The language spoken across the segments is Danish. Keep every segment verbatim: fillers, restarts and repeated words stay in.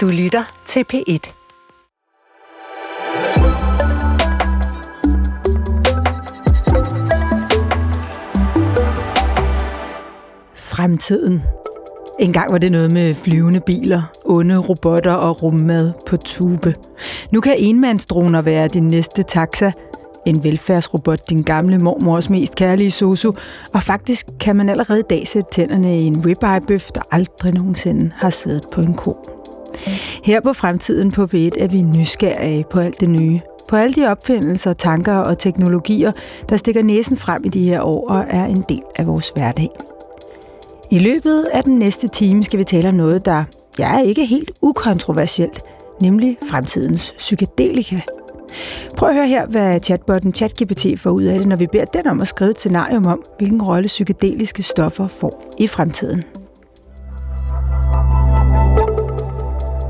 Du lytter til P et. Fremtiden. Engang var det noget med flyvende biler, onde robotter og rummad på tube. Nu kan enmandsdroner være din næste taxa, en velfærdsrobot din gamle mormors mest kærlige sosu, og faktisk kan man allerede i dag sætte tænderne i en ribeye-bøf, der aldrig nogensinde har siddet på en ko. Her på Fremtiden på P et er vi nysgerrige på alt det nye. På alle de opfindelser, tanker og teknologier, der stikker næsen frem i de her år og er en del af vores hverdag. I løbet af den næste time skal vi tale om noget, der ja, ikke er helt ukontroversielt, nemlig fremtidens psykedelika. Prøv at høre her, hvad chatbotten ChatGPT får ud af det, når vi beder den om at skrive et scenarium om, hvilken rolle psykedeliske stoffer får i fremtiden.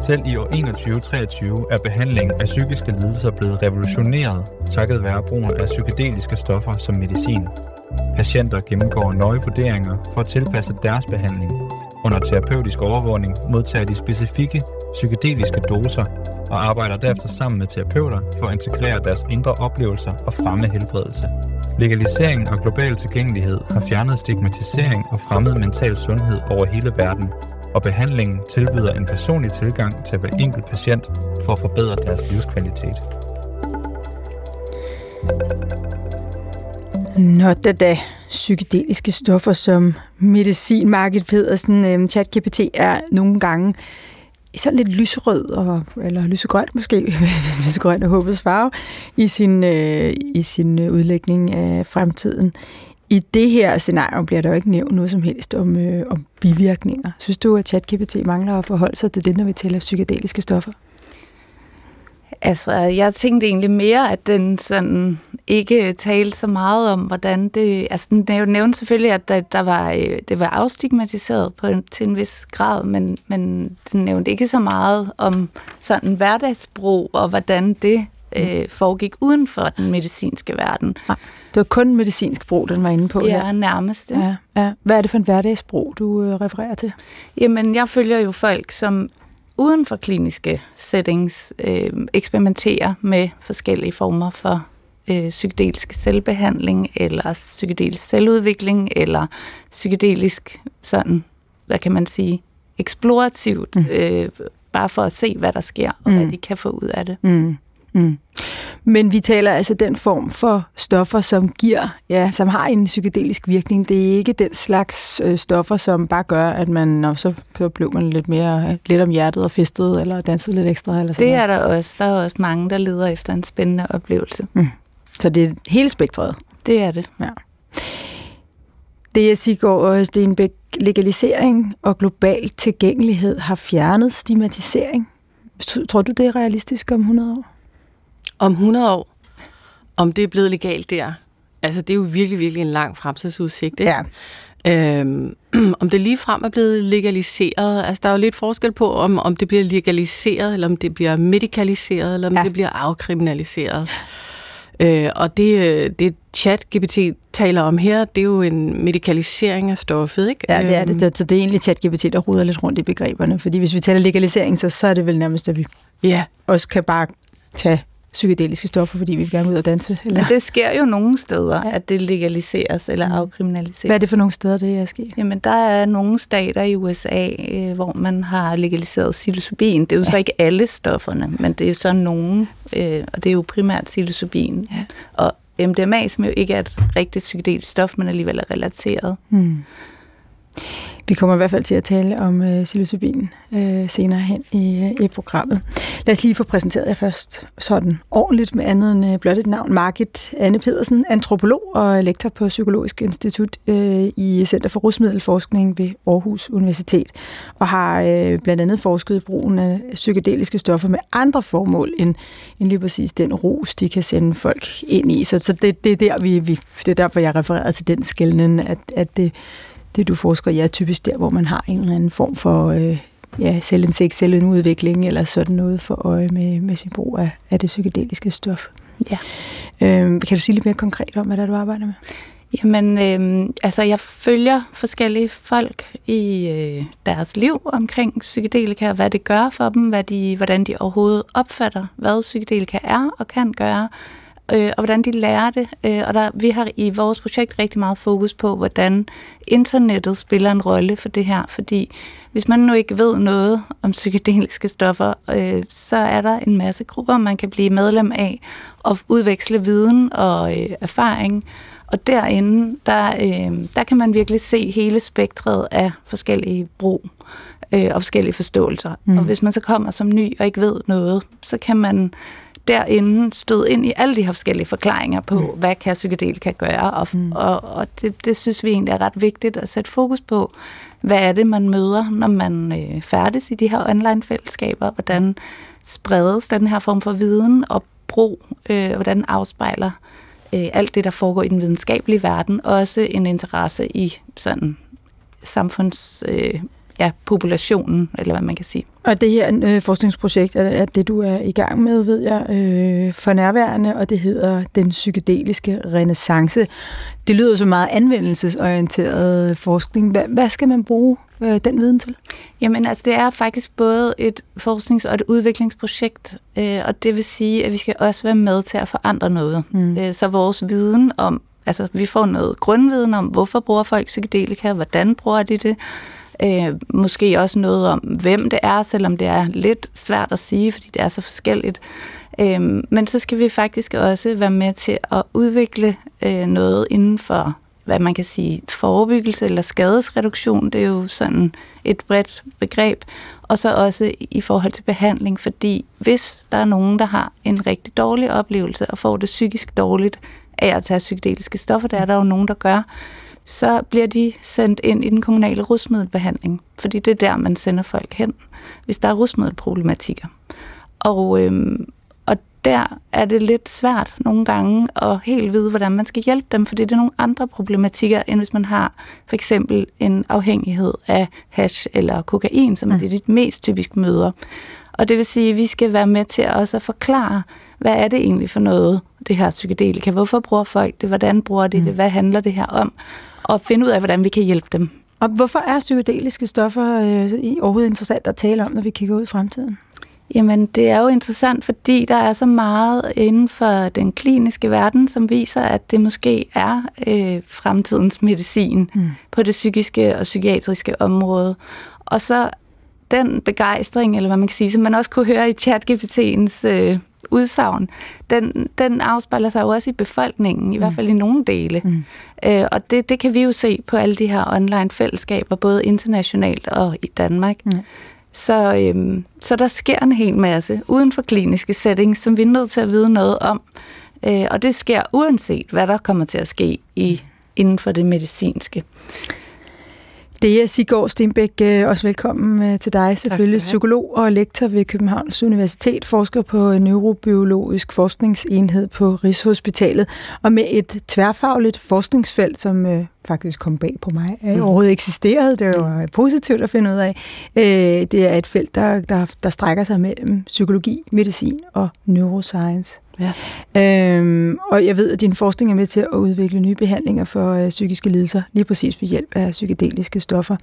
Selv i år enogtyve treogtyve er behandlingen af psykiske lidelser blevet revolutioneret, takket være brugen af psykedeliske stoffer som medicin. Patienter gennemgår nøje vurderinger for at tilpasse deres behandling. Under terapeutisk overvågning modtager de specifikke psykedeliske doser og arbejder derefter sammen med terapeuter for at integrere deres indre oplevelser og fremme helbredelse. Legalisering og global tilgængelighed har fjernet stigmatisering og fremmet mental sundhed over hele verden, og behandlingen tilbyder en personlig tilgang til hver enkelt patient for at forbedre deres livskvalitet. Nå da da, psykedeliske stoffer som medicin, Margit Pedersen, ChatGPT er nogle gange sådan lidt lyserød, og, eller lysegrøn måske, lysegrøn og håbets farve, i sin, øh, i sin udlægning af fremtiden. I det her scenario bliver der jo ikke nævnt noget som helst om, øh, om bivirkninger. Synes du, at ChatGPT mangler at forholde sig til det, når vi taler psykedeliske stoffer? Altså, jeg tænkte egentlig mere, at den sådan ikke talte så meget om, hvordan det... Altså, den nævnte selvfølgelig, at der, der var, det var afstigmatiseret på en, til en vis grad, men, men den nævnte ikke så meget om sådan hverdagsbrug, og hvordan det øh, foregik uden for den medicinske verden. Nej, det var kun medicinsk brug, den var inde på. Ja, ja. Nærmest. Ja. Ja. Hvad er det for en hverdagsbrug, du øh, refererer til? Jamen, jeg følger jo folk, som... uden for kliniske settings, øh, eksperimenterer med forskellige former for øh, psykedelisk selvbehandling, eller psykedelisk selvudvikling, eller psykedelisk, sådan, hvad kan man sige, eksplorativt, mm. øh, bare for at se, hvad der sker, og mm. hvad de kan få ud af det. Mm. Mm. Men vi taler altså den form for stoffer, som giver, ja, som har en psykedelisk virkning. Det er ikke den slags øh, stoffer, som bare gør, at man nå, så blev man lidt mere lidt om hjertet og festede eller dansede lidt ekstra eller sådan. Det er der også. Der er også mange, der leder efter en spændende oplevelse. Mm. Så det er hele spektret. Det er det. Ja. Dea Siggaard Stenbæk, legalisering og global tilgængelighed har fjernet stigmatisering. Tror du, det er realistisk om hundrede år? Om hundrede år, om det er blevet legalt der, altså det er jo virkelig, virkelig en lang fremtidsudsigt, ikke? Ja. Øhm, om det ligefrem er blevet legaliseret, altså der er jo lidt forskel på, om, om det bliver legaliseret, eller om det bliver medikaliseret, eller om ja. det bliver afkriminaliseret. Ja. Øh, og det, det ChatGPT taler om her, det er jo en medikalisering af stoffet, ikke? Ja, det er det. Så det er egentlig ChatGPT, der ruder lidt rundt i begreberne, fordi hvis vi taler legalisering, så, så er det vel nærmest, at vi ja. også kan bare tage... psykedeliske stoffer, fordi vi vil gerne ud og danse. Eller? Men det sker jo nogle steder, ja. at det legaliseres eller afkriminaliseres. Hvad er det for nogle steder, det er sket? Jamen, der er nogle stater i U S A, øh, hvor man har legaliseret psilocybin. Det er jo ja. så ikke alle stofferne, men det er så nogle, øh, og det er jo primært psilocybin. Ja. Og M D M A, som jo ikke er et rigtigt psykedelisk stof, men alligevel er relateret. Hmm. Vi kommer i hvert fald til at tale om øh, psilocybin øh, senere hen i, øh, i programmet. Lad os lige få præsenteret jer først sådan ordentligt med andet end øh, blot et navn. Margit Anne Pedersen, antropolog og lektor på Psykologisk Institut øh, i Center for Rusmiddelforskning ved Aarhus Universitet, og har øh, blandt andet forsket i brugen af psykedeliske stoffer med andre formål end, end lige præcis den rus, de kan sende folk ind i. Så, så det, det, er der, vi, vi, det er derfor, jeg refererede til den skelnen, at, at det Det, du forsker i, ja, er typisk der, hvor man har en eller anden form for øh, ja, selvindsigt, selvudvikling eller sådan noget for øje med, med sin brug af, af det psykedeliske stof. Ja. Øh, kan du sige lidt mere konkret om, hvad det er, du arbejder med? Jamen, øh, altså jeg følger forskellige folk i øh, deres liv omkring psykedelika, hvad det gør for dem, hvad de, hvordan de overhovedet opfatter, hvad psykedelika er og kan gøre, øh, og hvordan de lærer det. Øh, og der, vi har i vores projekt rigtig meget fokus på, hvordan internettet spiller en rolle for det her, fordi hvis man nu ikke ved noget om psykedeliske stoffer, øh, så er der en masse grupper, man kan blive medlem af og udveksle viden og øh, erfaring. Og derinde, der, øh, der kan man virkelig se hele spektret af forskellige brug øh, og forskellige forståelser. Mm. Og hvis man så kommer som ny og ikke ved noget, så kan man derinde støde ind i alle de her forskellige forklaringer på, mm. hvad kan psykedelika gøre. Og, mm. og, og det, det synes vi egentlig er ret vigtigt at sætte fokus på. Hvad er det, man møder, når man øh, færdes i de her online-fællesskaber? Hvordan spredes den her form for viden og brug? Øh, hvordan afspejler alt det, der foregår i den videnskabelige verden, også en interesse i sådan samfunds, øh, ja, populationen, eller hvad man kan sige. Og det her øh, forskningsprojekt er, er det, du er i gang med, ved jeg, øh, for nærværende, og det hedder Den Psykedeliske Renæssance. Det lyder så meget anvendelsesorienteret forskning. Hva, hvad skal man bruge øh, den viden til? Jamen, altså, det er faktisk både et forsknings- og et udviklingsprojekt, øh, og det vil sige, at vi skal også være med til at forandre noget. Mm. Øh, så vores viden om, altså, vi får noget grundviden om, hvorfor bruger folk psykedelika, hvordan bruger de det, Øh, måske også noget om, hvem det er, selvom det er lidt svært at sige, fordi det er så forskelligt. Øh, men så skal vi faktisk også være med til at udvikle øh, noget inden for, hvad man kan sige, forebyggelse eller skadesreduktion. Det er jo sådan et bredt begreb. Og så også i forhold til behandling, fordi hvis der er nogen, der har en rigtig dårlig oplevelse og får det psykisk dårligt af at tage psykedeliske stoffer, der er der jo nogen, der gør, så bliver de sendt ind i den kommunale rusmiddelbehandling, fordi det er der, man sender folk hen, hvis der er rusmiddelproblematikker. Og, øhm, og der er det lidt svært nogle gange at helt vide, hvordan man skal hjælpe dem, fordi det er nogle andre problematikker, end hvis man har for eksempel en afhængighed af hash eller kokain, som er det, de mest typisk møder. Og det vil sige, at vi skal være med til også at forklare, hvad er det egentlig for noget, det her psykedelika? Hvorfor bruger folk det? Hvordan bruger de det? Hvad handler det her om? Og finde ud af, hvordan vi kan hjælpe dem. Og hvorfor er psykedeliske stoffer øh, overhovedet interessant at tale om, når vi kigger ud i fremtiden? Jamen, det er jo interessant, fordi der er så meget inden for den kliniske verden, som viser, at det måske er øh, fremtidens medicin mm. på det psykiske og psykiatriske område. Og så den begejstring, eller hvad man kan sige, som man også kunne høre i ChatGPT'ens øh, udsagn, den, den afspejler sig jo også i befolkningen, i mm. hvert fald i nogle dele. Mm. Øh, og det, det kan vi jo se på alle de her online-fællesskaber, både internationalt og i Danmark. Mm. Så, øh, så der sker en hel masse uden for kliniske settings, som vi er nødt til at vide noget om. Øh, og det sker uanset, hvad der kommer til at ske i, inden for det medicinske. Dea Siggaard Stenbæk, også velkommen til dig selvfølgelig, psykolog og lektor ved Københavns Universitet, forsker på Neurobiologisk Forskningsenhed på Rigshospitalet, og med et tværfagligt forskningsfelt, som øh, faktisk kom bag på mig, er overhovedet eksisteret, det var positivt at finde ud af. Øh, det er et felt, der, der, der strækker sig mellem psykologi, medicin og neuroscience. Ja. Øhm, og jeg ved, at din forskning er med til at udvikle nye behandlinger for øh, psykiske lidelser, lige præcis ved hjælp af psykedeliske stoffer.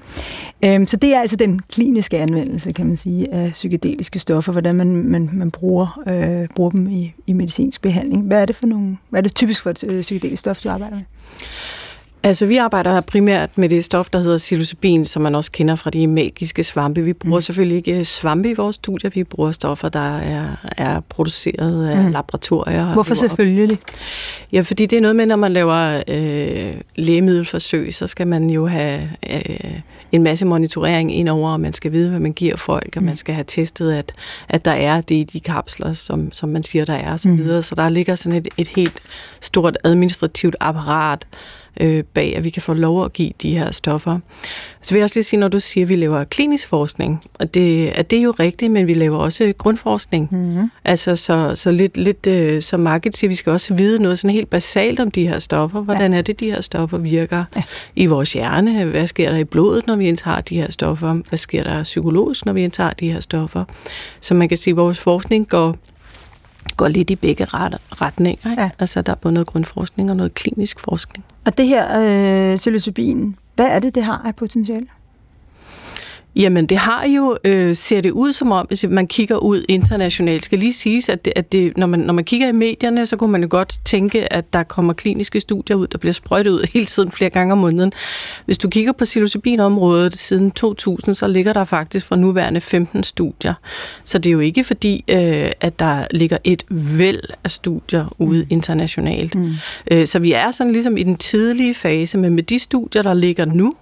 Øhm, så det er altså den kliniske anvendelse, kan man sige, af psykedeliske stoffer, hvordan man, man, man bruger, øh, bruger dem i, i medicinsk behandling. Hvad er det for nogle, hvad er det typisk for et øh, psykedelisk stof, du arbejder med? Altså, vi arbejder primært med det stof, der hedder psilocybin, som man også kender fra de magiske svampe. Vi bruger mm. selvfølgelig ikke svampe i vores studier, vi bruger stoffer, der er, er produceret af mm. laboratorier. Hvorfor selvfølgelig? Ja, fordi det er noget med, når man laver øh, lægemiddelforsøg, så skal man jo have øh, en masse monitorering indover, og man skal vide, hvad man giver folk, og mm. man skal have testet, at, at der er det i de kapsler, som, som man siger, der er, og så videre. Mm. Så der ligger sådan et, et helt stort administrativt apparat, bag, at vi kan få lov at give de her stoffer. Så vil jeg også lige sige, når du siger, at vi laver klinisk forskning, og det, at det er jo rigtigt, men vi laver også grundforskning. Mm-hmm. Altså, så, så lidt, lidt som Margit siger, vi skal også vide noget sådan helt basalt om de her stoffer. Hvordan ja. er det, de her stoffer virker ja. i vores hjerne? Hvad sker der i blodet, når vi indtager de her stoffer? Hvad sker der psykologisk, når vi indtager de her stoffer? Så man kan sige, at vores forskning går går lidt i begge retninger. Ikke? Ja. Altså, der er både noget grundforskning og noget klinisk forskning. Og det her øh, psilocybin, hvad er det, det har af potentiale? Jamen, det har jo, øh, ser det ud som om, hvis man kigger ud internationalt, skal lige siges, at, det, at det, når, man, når man kigger i medierne, så kunne man jo godt tænke, at der kommer kliniske studier ud, der bliver sprøjtet ud hele tiden flere gange om måneden. Hvis du kigger på psilocybinområdet siden to tusind, så ligger der faktisk for nuværende femten studier. Så det er jo ikke fordi, øh, at der ligger et væld af studier ude mm. internationalt. Mm. Øh, så vi er sådan ligesom i den tidlige fase, men med de studier, der ligger nu,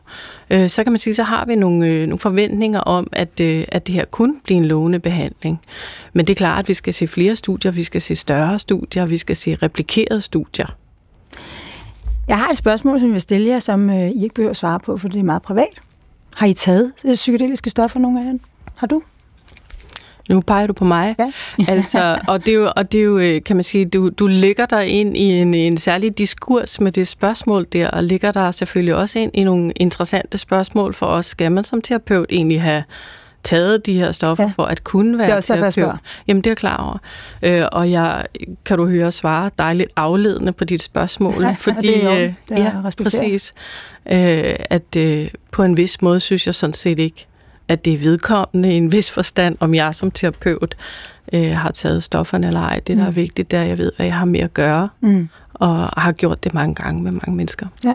så kan man sige, så har vi nogle, øh, nogle forventninger om, at, øh, at det her kun bliver en lovende behandling. Men det er klart, at vi skal se flere studier, vi skal se større studier, vi skal se replikerede studier. Jeg har et spørgsmål, som jeg vil stille jer, som øh, I ikke behøver at svare på, for det er meget privat. Har I taget psykedeliske stoffer nogle af jer? Har du? Nu peger du på mig. Ja. altså, og det er jo, og det er jo, kan man sige, du, du ligger der ind i en, en særlig diskurs med det spørgsmål der, og ligger der selvfølgelig også ind i nogle interessante spørgsmål for os. Skal man som terapeut egentlig have taget de her stoffer ja. for at kunne være terapeut? Jamen, det er jeg klar over. Øh, og jeg, kan du høre, svare dejligt afledende på dit spørgsmål, ja, fordi det er jo, det er ja, præcis, øh, at øh, på en vis måde synes jeg sådan set ikke, at det er vedkommende i en vis forstand, om jeg som terapeut øh, har taget stofferne eller ej. Det, der mm. er vigtigt, det er, at jeg ved, hvad jeg har med at gøre, mm. og har gjort det mange gange med mange mennesker. Ja,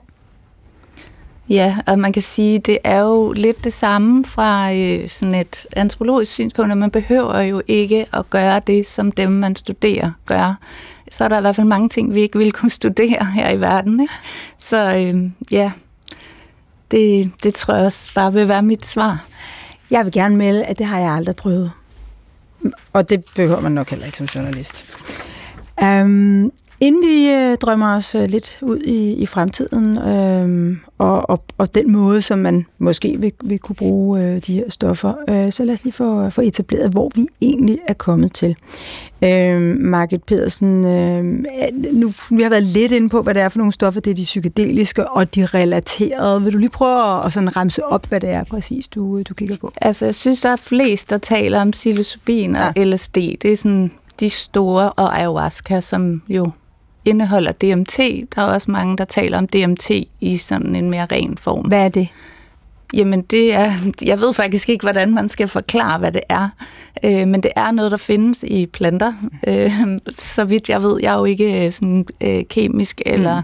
ja, og man kan sige, det er jo lidt det samme fra øh, sådan et antropologisk synspunkt, at man behøver jo ikke at gøre det, som dem, man studerer, gør. Så er der i hvert fald mange ting, vi ikke ville kunne studere her i verden, ikke? Så øh, ja, det, det tror jeg også bare vil være mit svar. Jeg vil gerne melde, at det har jeg aldrig prøvet. Og det behøver man nok heller ikke som journalist. Um, inden vi øh, drømmer os øh, lidt ud i, i fremtiden, øh, og, og, og den måde, som man måske vil, vil kunne bruge øh, de her stoffer, øh, så lad os lige få, få etableret, hvor vi egentlig er kommet til. Øh, Margit Pedersen, øh, nu, vi har været lidt inde på, hvad det er for nogle stoffer. Det er de psykedeliske og de relaterede. Vil du lige prøve at sådan ramse op, hvad det er præcis, du, du kigger på? Altså, jeg synes, der er flest, der taler om psilocybin og ja. L S D. Det er sådan de store, og ayahuasca, som jo indeholder D M T. Der er også mange, der taler om D M T i sådan en mere ren form. Hvad er det? Jamen, det er, jeg ved faktisk ikke, hvordan man skal forklare, hvad det er. Øh, men det er noget, der findes i planter. Øh, så vidt jeg ved, jeg er jo ikke sådan øh, kemisk eller,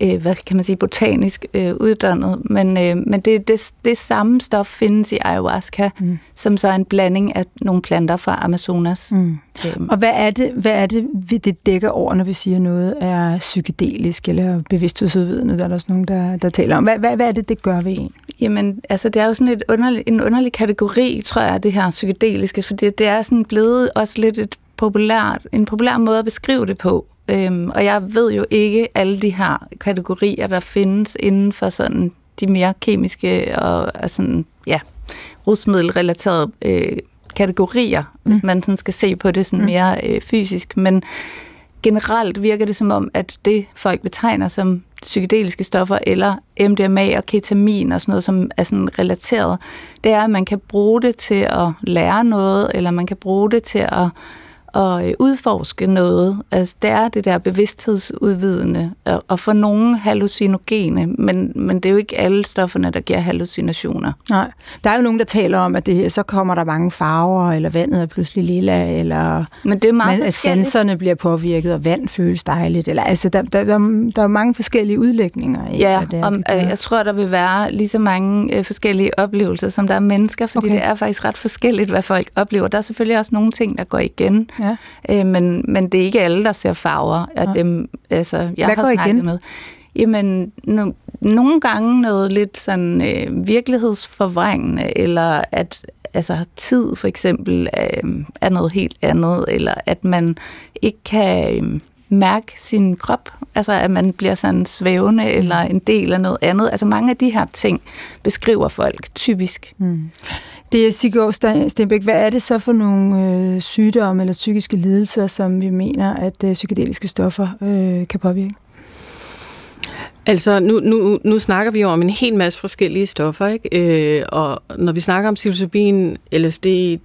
mm. øh, hvad kan man sige, botanisk øh, uddannet. Men, øh, men det, det, det samme stof findes i ayahuasca, mm. som så er en blanding af nogle planter fra Amazonas. Mm. Øhm. Og hvad er det, hvad er det, det dækker over, når vi siger noget er psykedelisk eller bevidsthedsudvidende? Der er der også nogen, der, der taler om. Hvad, hvad, hvad er det, det gør ved en? Jamen, altså, det er jo sådan et underlig, en underlig kategori, tror jeg, det her psykedeliske, fordi det er sådan blevet også lidt et populært, en populær måde at beskrive det på. Øhm, og jeg ved jo ikke alle de her kategorier, der findes inden for sådan de mere kemiske og, og sådan, ja, rusmiddelrelaterede øh, kategorier, mm. hvis man sådan skal se på det sådan mere øh, fysisk. Men generelt virker det som om, at det folk betegner som psykedeliske stoffer eller M D M A og ketamin og sådan noget, som er sådan relateret, det er, at man kan bruge det til at lære noget, eller man kan bruge det til at, at udforske noget. Altså, det er det der bevidsthedsudvidende, og for nogle hallucinogene, men, men det er jo ikke alle stofferne, der giver hallucinationer. Nej, der er jo nogen, der taler om, at det, så kommer der mange farver, eller vandet er pludselig lilla, eller men det er meget at sanserne bliver påvirket, og vand føles dejligt. Eller, altså, der, der, der, der er mange forskellige udlægninger. I, ja, det er, om, jeg tror, der vil være lige så mange øh, forskellige oplevelser, som der er mennesker, fordi okay. det er faktisk ret forskelligt, hvad folk oplever. Der er selvfølgelig også nogle ting, der går igen. Ja. Øh, men, men det er ikke alle, der ser farver af ja. dem, altså, jeg Hvad har snakket igen? med. Jamen, no, nogle gange noget lidt sådan øh, virkelighedsforvrængende, eller at altså, tid for eksempel øh, er noget helt andet, eller at man ikke kan øh, mærke sin krop, altså at man bliver sådan svævende, eller en del af noget andet. Altså mange af de her ting beskriver folk typisk. Mm. Det er Siggaard Stenbæk. Hvad er det så for nogle øh, sygdomme eller psykiske lidelser, som vi mener, at øh, psykedeliske stoffer øh, kan påvirke? Altså, nu, nu, nu snakker vi jo om en hel masse forskellige stoffer, ikke? Øh, og når vi snakker om psilocybin, L S D,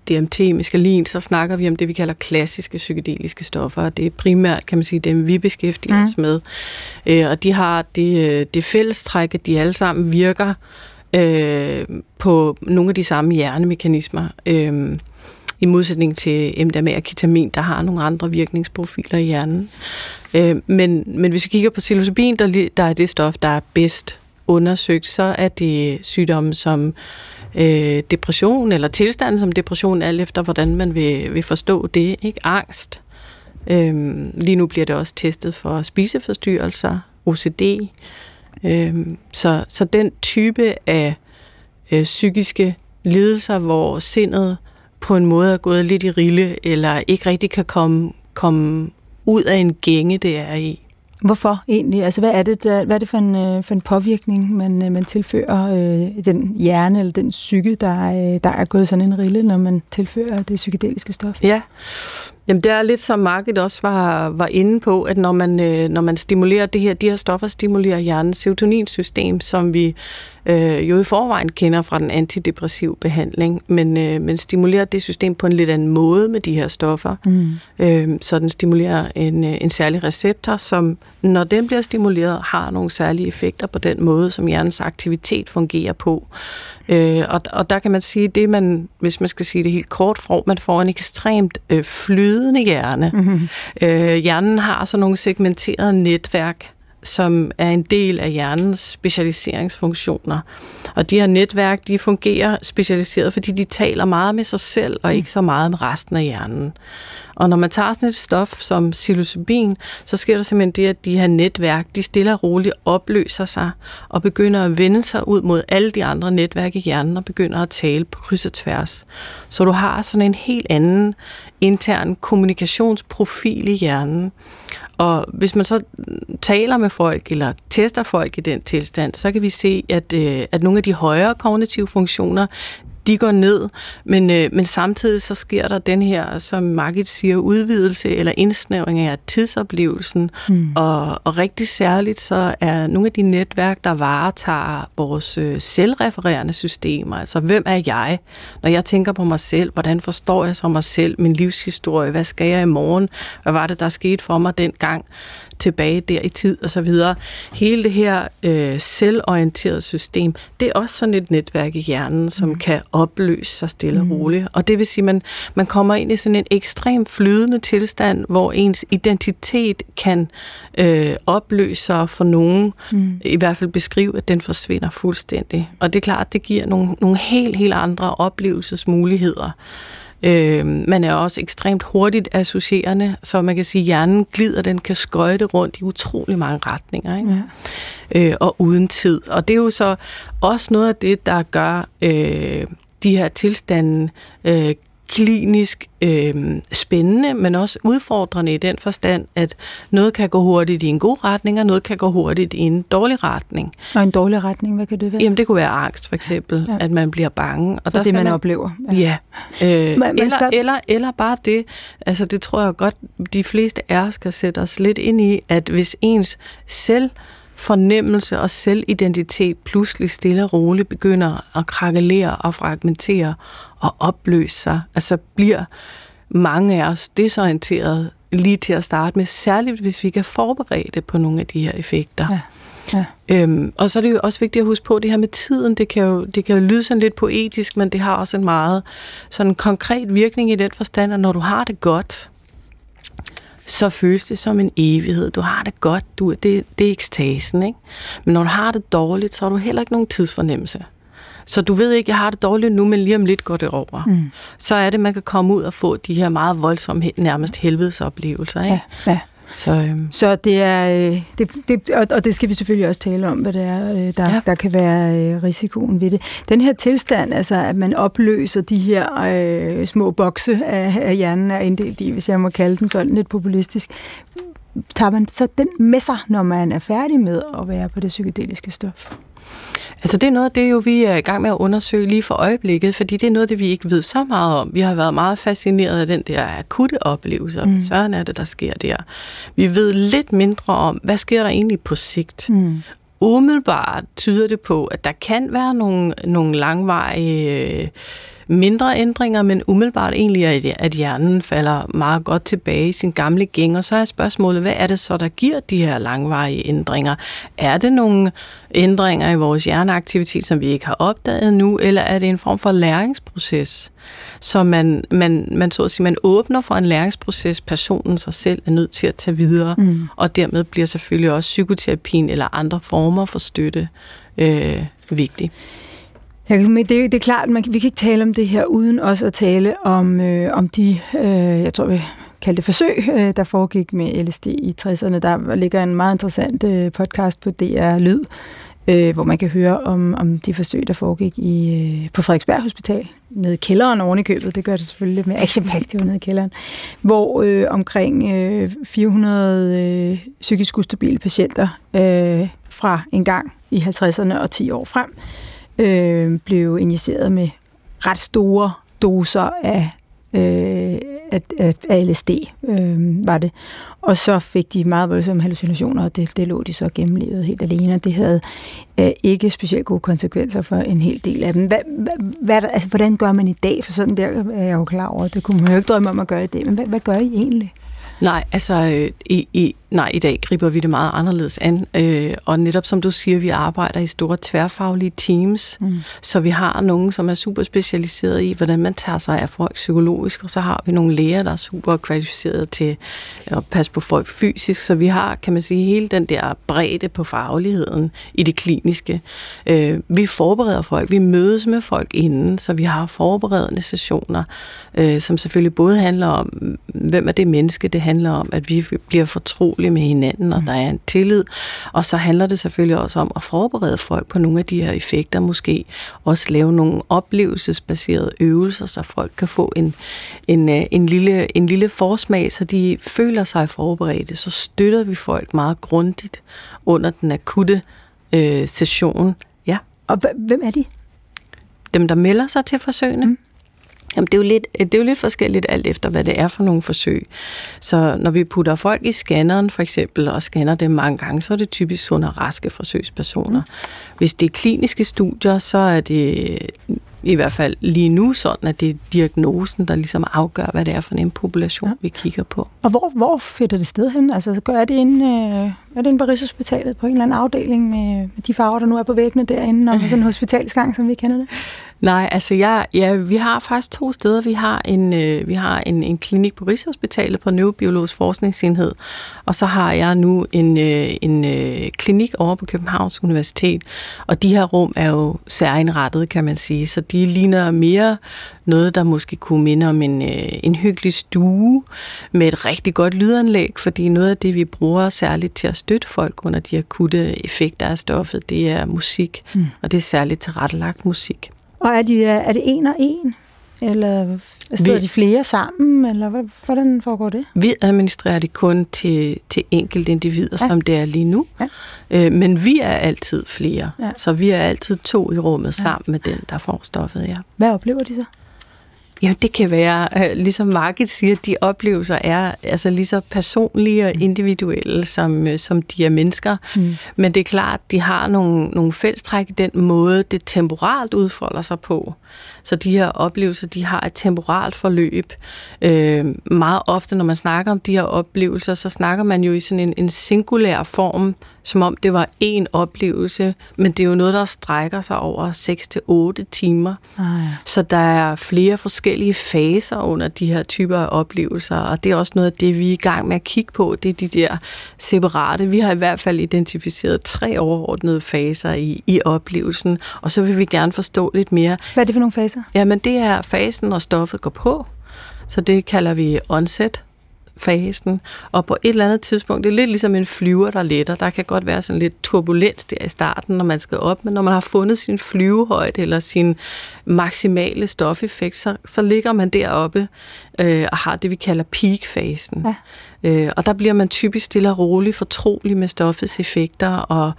D M T, meskalin, så snakker vi om det, vi kalder klassiske psykedeliske stoffer, og det er primært, kan man sige, dem vi beskæftiger os med. Øh, og de har det, det fællestræk, at de alle sammen virker øh, på nogle af de samme hjernemekanismer, øh, i modsætning til M D M A og ketamin, der har nogle andre virkningsprofiler i hjernen. Men, men hvis vi kigger på psilocybin, der, der er det stof, der er bedst undersøgt, så er det sygdomme som øh, depression, eller tilstanden som depression, alt efter hvordan man vil, vil forstå det, ikke? Angst. Øhm, lige nu bliver det også testet for spiseforstyrrelser, O C D. Øhm, så, så den type af øh, psykiske lidelser, hvor sindet på en måde er gået lidt i rille, eller ikke rigtig kan komme, komme ud af en gænge, det er i. Hvorfor egentlig? Altså, hvad er det, der, hvad er det for, en, for en påvirkning, man, man tilfører øh, den hjerne eller den psyke, der, øh, der er gået sådan en rille, når man tilfører det psykedeliske stof? Ja, jamen, det er lidt som Margit også var, var inde på, at når man, øh, når man stimulerer det her, de her stoffer stimulerer hjernens serotoninsystem, som vi øh, jo i forvejen kender fra den antidepressiv behandling, men, øh, men stimulerer det system på en lidt anden måde med de her stoffer. Mm. Øh, så den stimulerer en, en særlig receptor, som når den bliver stimuleret, har nogle særlige effekter på den måde, som hjernens aktivitet fungerer på. Øh, og, og der kan man sige, det man, hvis man skal sige det helt kort, får, man får en ekstremt øh, flydende hjerne. Mm-hmm. Øh, hjernen har så nogle segmenterede netværk, som er en del af hjernens specialiseringsfunktioner. Og de her netværk, de fungerer specialiseret, fordi de taler meget med sig selv, og ikke så meget med resten af hjernen. Og når man tager sådan et stof som psilocybin, så sker der simpelthen det, at de her netværk, de stille og roligt opløser sig, og begynder at vende sig ud mod alle de andre netværk i hjernen, og begynder at tale på kryds og tværs. Så du har sådan en helt anden intern kommunikationsprofil i hjernen. Og hvis man så taler med folk, eller tester folk i den tilstand, så kan vi se, at, øh, at nogle af de højere kognitive funktioner, de går ned, men, øh, men samtidig så sker der den her, som Margit siger, udvidelse eller indsnævring af tidsoplevelsen, mm. og, og rigtig særligt så er nogle af de netværk, der varetager vores øh, selvrefererende systemer, altså hvem er jeg, når jeg tænker på mig selv, hvordan forstår jeg så mig selv, min livshistorie, hvad skal jeg i morgen, hvad var det, der skete for mig dengang, tilbage der i tid og så videre. Hele det her øh, selvorienterede system, det er også sådan et netværk i hjernen, som mm. kan opløse sig stille og roligt. Og det vil sige, at man, man kommer ind i sådan en ekstrem flydende tilstand, hvor ens identitet kan øh, opløse sig for nogen, mm. i hvert fald beskrive, at den forsvinder fuldstændig. Og det er klart, at det giver nogle, nogle helt, helt andre oplevelsesmuligheder. Øh, man er også ekstremt hurtigt associerende, så man kan sige, at hjernen glider, den kan skøjte rundt i utrolig mange retninger, ikke? Ja. Øh, og uden tid. Og det er jo så også noget af det, der gør øh, de her tilstande øh, klinisk øh, spændende, men også udfordrende i den forstand, at noget kan gå hurtigt i en god retning, og noget kan gå hurtigt i en dårlig retning. Og en dårlig retning, hvad kan det være? Jamen, det kunne være angst, for eksempel, ja. At man bliver bange. Og der det, skal man, man oplever. Ja. ja. Øh, man, man eller, skal... eller, eller bare det, altså det tror jeg godt, de fleste af os skal sætte os lidt ind i, at hvis ens selv fornemmelse og selvidentitet pludselig stille og roligt begynder at krakelere og fragmentere og opløse sig. Altså bliver mange af os desorienterede lige til at starte med, særligt hvis vi ikke er forberedte på nogle af de her effekter. Ja. Ja. Øhm, og så er det jo også vigtigt at huske på det her med tiden. Det kan jo, det kan jo lyde sådan lidt poetisk, men det har også en meget sådan konkret virkning i den forstand, at når du har det godt, så føles det som en evighed. Du har det godt, du, det, det er ekstasen, ikke? Men når du har det dårligt, så har du heller ikke nogen tidsfornemmelse. Så du ved ikke, jeg har det dårligt nu, men lige om lidt går det over. Mm. Så er det, man kan komme ud og få de her meget voldsomme, nærmest helvedesoplevelser, ikke? Ja, ja. Så, øhm. så det er, det, det, og det skal vi selvfølgelig også tale om, hvad det er, der, ja. der kan være risikoen ved det. Den her tilstand, altså at man opløser de her øh, små bokse af, af hjernen, er inddelt i, hvis jeg må kalde den sådan lidt populistisk. Tager man så den med sig, når man er færdig med at være på det psykedeliske stof? Altså det er noget af det, jo, vi er i gang med at undersøge lige for øjeblikket, fordi det er noget, det vi ikke ved så meget om. Vi har været meget fascineret af den der akutte oplevelse, mm. sådan er det, der sker der. Vi ved lidt mindre om, hvad sker der egentlig på sigt. Mm. umiddelbart tyder det på, at der kan være nogle, nogle langvarige mindre ændringer, men umiddelbart egentlig, at hjernen falder meget godt tilbage i sin gamle gæng, og så er spørgsmålet, hvad er det så, der giver de her langvarige ændringer? Er det nogle ændringer i vores hjerneaktivitet, som vi ikke har opdaget nu, eller er det en form for læringsproces, så man, man, man, så at sige, man åbner for en læringsproces, personen sig selv er nødt til at tage videre, mm. og dermed bliver selvfølgelig også psykoterapien eller andre former for støtte øh, vigtig. Det, det er klart, man, vi kan ikke tale om det her uden også at tale om, øh, om de, øh, jeg tror vi kalder det forsøg, øh, der foregik med L S D i tresserne. Der ligger en meget interessant øh, podcast på D R Lyd, øh, hvor man kan høre om, om de forsøg, der foregik i, øh, på Frederiksberg Hospital, nede i kælderen oven i købet. Det gør det selvfølgelig lidt mere action-packed, det var nede i kælderen, hvor øh, omkring øh, fire hundrede øh, psykisk ustabile patienter øh, fra en gang i halvtredserne og ti år frem, Øh, blev injiceret med ret store doser af, øh, af, af L S D, øh, var det. Og så fik de meget voldsomme hallucinationer, og det, det lå de så gennemlevet helt alene, og det havde øh, ikke specielt gode konsekvenser for en hel del af dem. Hvad, hvad, altså, hvordan gør man i dag? For sådan der er jeg jo klar over, det kunne man jo ikke drømme om at gøre i dag, men hvad, hvad gør I egentlig? Nej, altså øh, i, i, nej, i dag griber vi det meget anderledes an, øh, og netop som du siger, vi arbejder i store tværfaglige teams, mm. så vi har nogen, som er super specialiseret i, hvordan man tager sig af folk psykologisk, og så har vi nogle læger, der er super kvalificerede til at passe på folk fysisk, så vi har, kan man sige, hele den der bredde på fagligheden i det kliniske. Øh, vi forbereder folk, vi mødes med folk inden, så vi har forberedende sessioner, øh, som selvfølgelig både handler om, hvem er det menneske, det handler handler om, at vi bliver fortrolige med hinanden, og der er en tillid. Og så handler det selvfølgelig også om at forberede folk på nogle af de her effekter, måske også lave nogle oplevelsesbaserede øvelser, så folk kan få en, en, en, lille, en lille forsmag, så de føler sig forberedte. Så støtter vi folk meget grundigt under den akutte øh, session. Ja. Og h- hvem er de? Dem, der melder sig til forsøgene. Mm. Jamen, det er jo lidt, det er jo lidt forskelligt alt efter, hvad det er for nogle forsøg. Så når vi putter folk i scanneren for eksempel, og scanner dem mange gange, så er det typisk sunde og raske forsøgspersoner. Hvis det er kliniske studier, så er det i hvert fald lige nu sådan, at det er diagnosen, der ligesom afgør, hvad det er for en population, ja. Vi kigger på. Og hvor, hvor finder det sted hen? Altså, er det inde, er det inde på Rigshospitalet på en eller anden afdeling med de farver, der nu er på væggene derinde, og sådan en hospitalsgang, som vi kender det? Nej, altså jeg, ja, vi har faktisk to steder. Vi har en, øh, vi har en, en klinik på Rigshospitalet på Neurobiologisk Forskningsenhed, og så har jeg nu en, øh, en øh, klinik over på Københavns Universitet, og de her rum er jo særindrettede, kan man sige, så de ligner mere noget, der måske kunne minde om en, øh, en hyggelig stue med et rigtig godt lydanlæg, fordi noget af det, vi bruger særligt til at støtte folk under de akutte effekter af stoffet, det er musik, mm. og det er særligt tilrettelagt musik. Og er, de, er det en og en? Eller sidder vi, de flere sammen? Eller hvordan foregår det? Vi administrerer det kun til, til enkelte individer, ja. Som det er lige nu. Ja. Øh, men vi er altid flere. Ja. Så vi er altid to i rummet ja. Sammen med den, der får stoffet. Ja. Hvad oplever de så? Ja, det kan være, øh, ligesom Margit siger, de oplevelser er altså lige så personlige og individuelle, som, øh, som de er mennesker. Mm. Men det er klart, de har nogle, nogle fællestræk i den måde, det temporalt udfolder sig på. Så de her oplevelser, de har et temporalt forløb. Øh, meget ofte, når man snakker om de her oplevelser, så snakker man jo i sådan en, en singulær form, som om det var én oplevelse, men det er jo noget, der strækker sig over seks til otte timer. Ej. Så der er flere forskellige faser under de her typer af oplevelser, og det er også noget af det, vi er i gang med at kigge på, det er de der separate. Vi har i hvert fald identificeret tre overordnede faser i, i oplevelsen, og så vil vi gerne forstå lidt mere. Hvad er det for nogle faser? Jamen, det er fasen, når stoffet går på, så det kalder vi onset. Fasen, og på et eller andet tidspunkt, det er lidt ligesom en flyver, der letter. Der kan godt være sådan lidt turbulens der i starten, når man skal op, men når man har fundet sin flyvehøjde eller sin maksimale stofeffekt, så, så ligger man deroppe øh, og har det, vi kalder peak-fasen. Ja. Øh, og der bliver man typisk stille og rolig, fortrolig med stoffets effekter og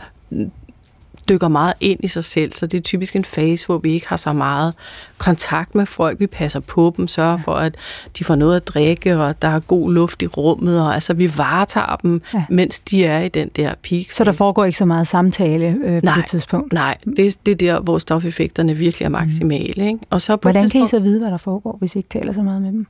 dykker meget ind i sig selv, så det er typisk en fase, hvor vi ikke har så meget kontakt med folk. Vi passer på dem, sørger ja. for, at de får noget at drikke, og der er god luft i rummet, og altså vi varetager dem, ja. mens de er i den der peak-fase. Så der foregår ikke så meget samtale øh, på nej, det tidspunkt? Nej, det, det er der, hvor stofeffekterne virkelig er maksimale. Mm. Ikke? Og så på Hvordan kan I så vide, hvad der foregår, hvis I ikke taler så meget med dem?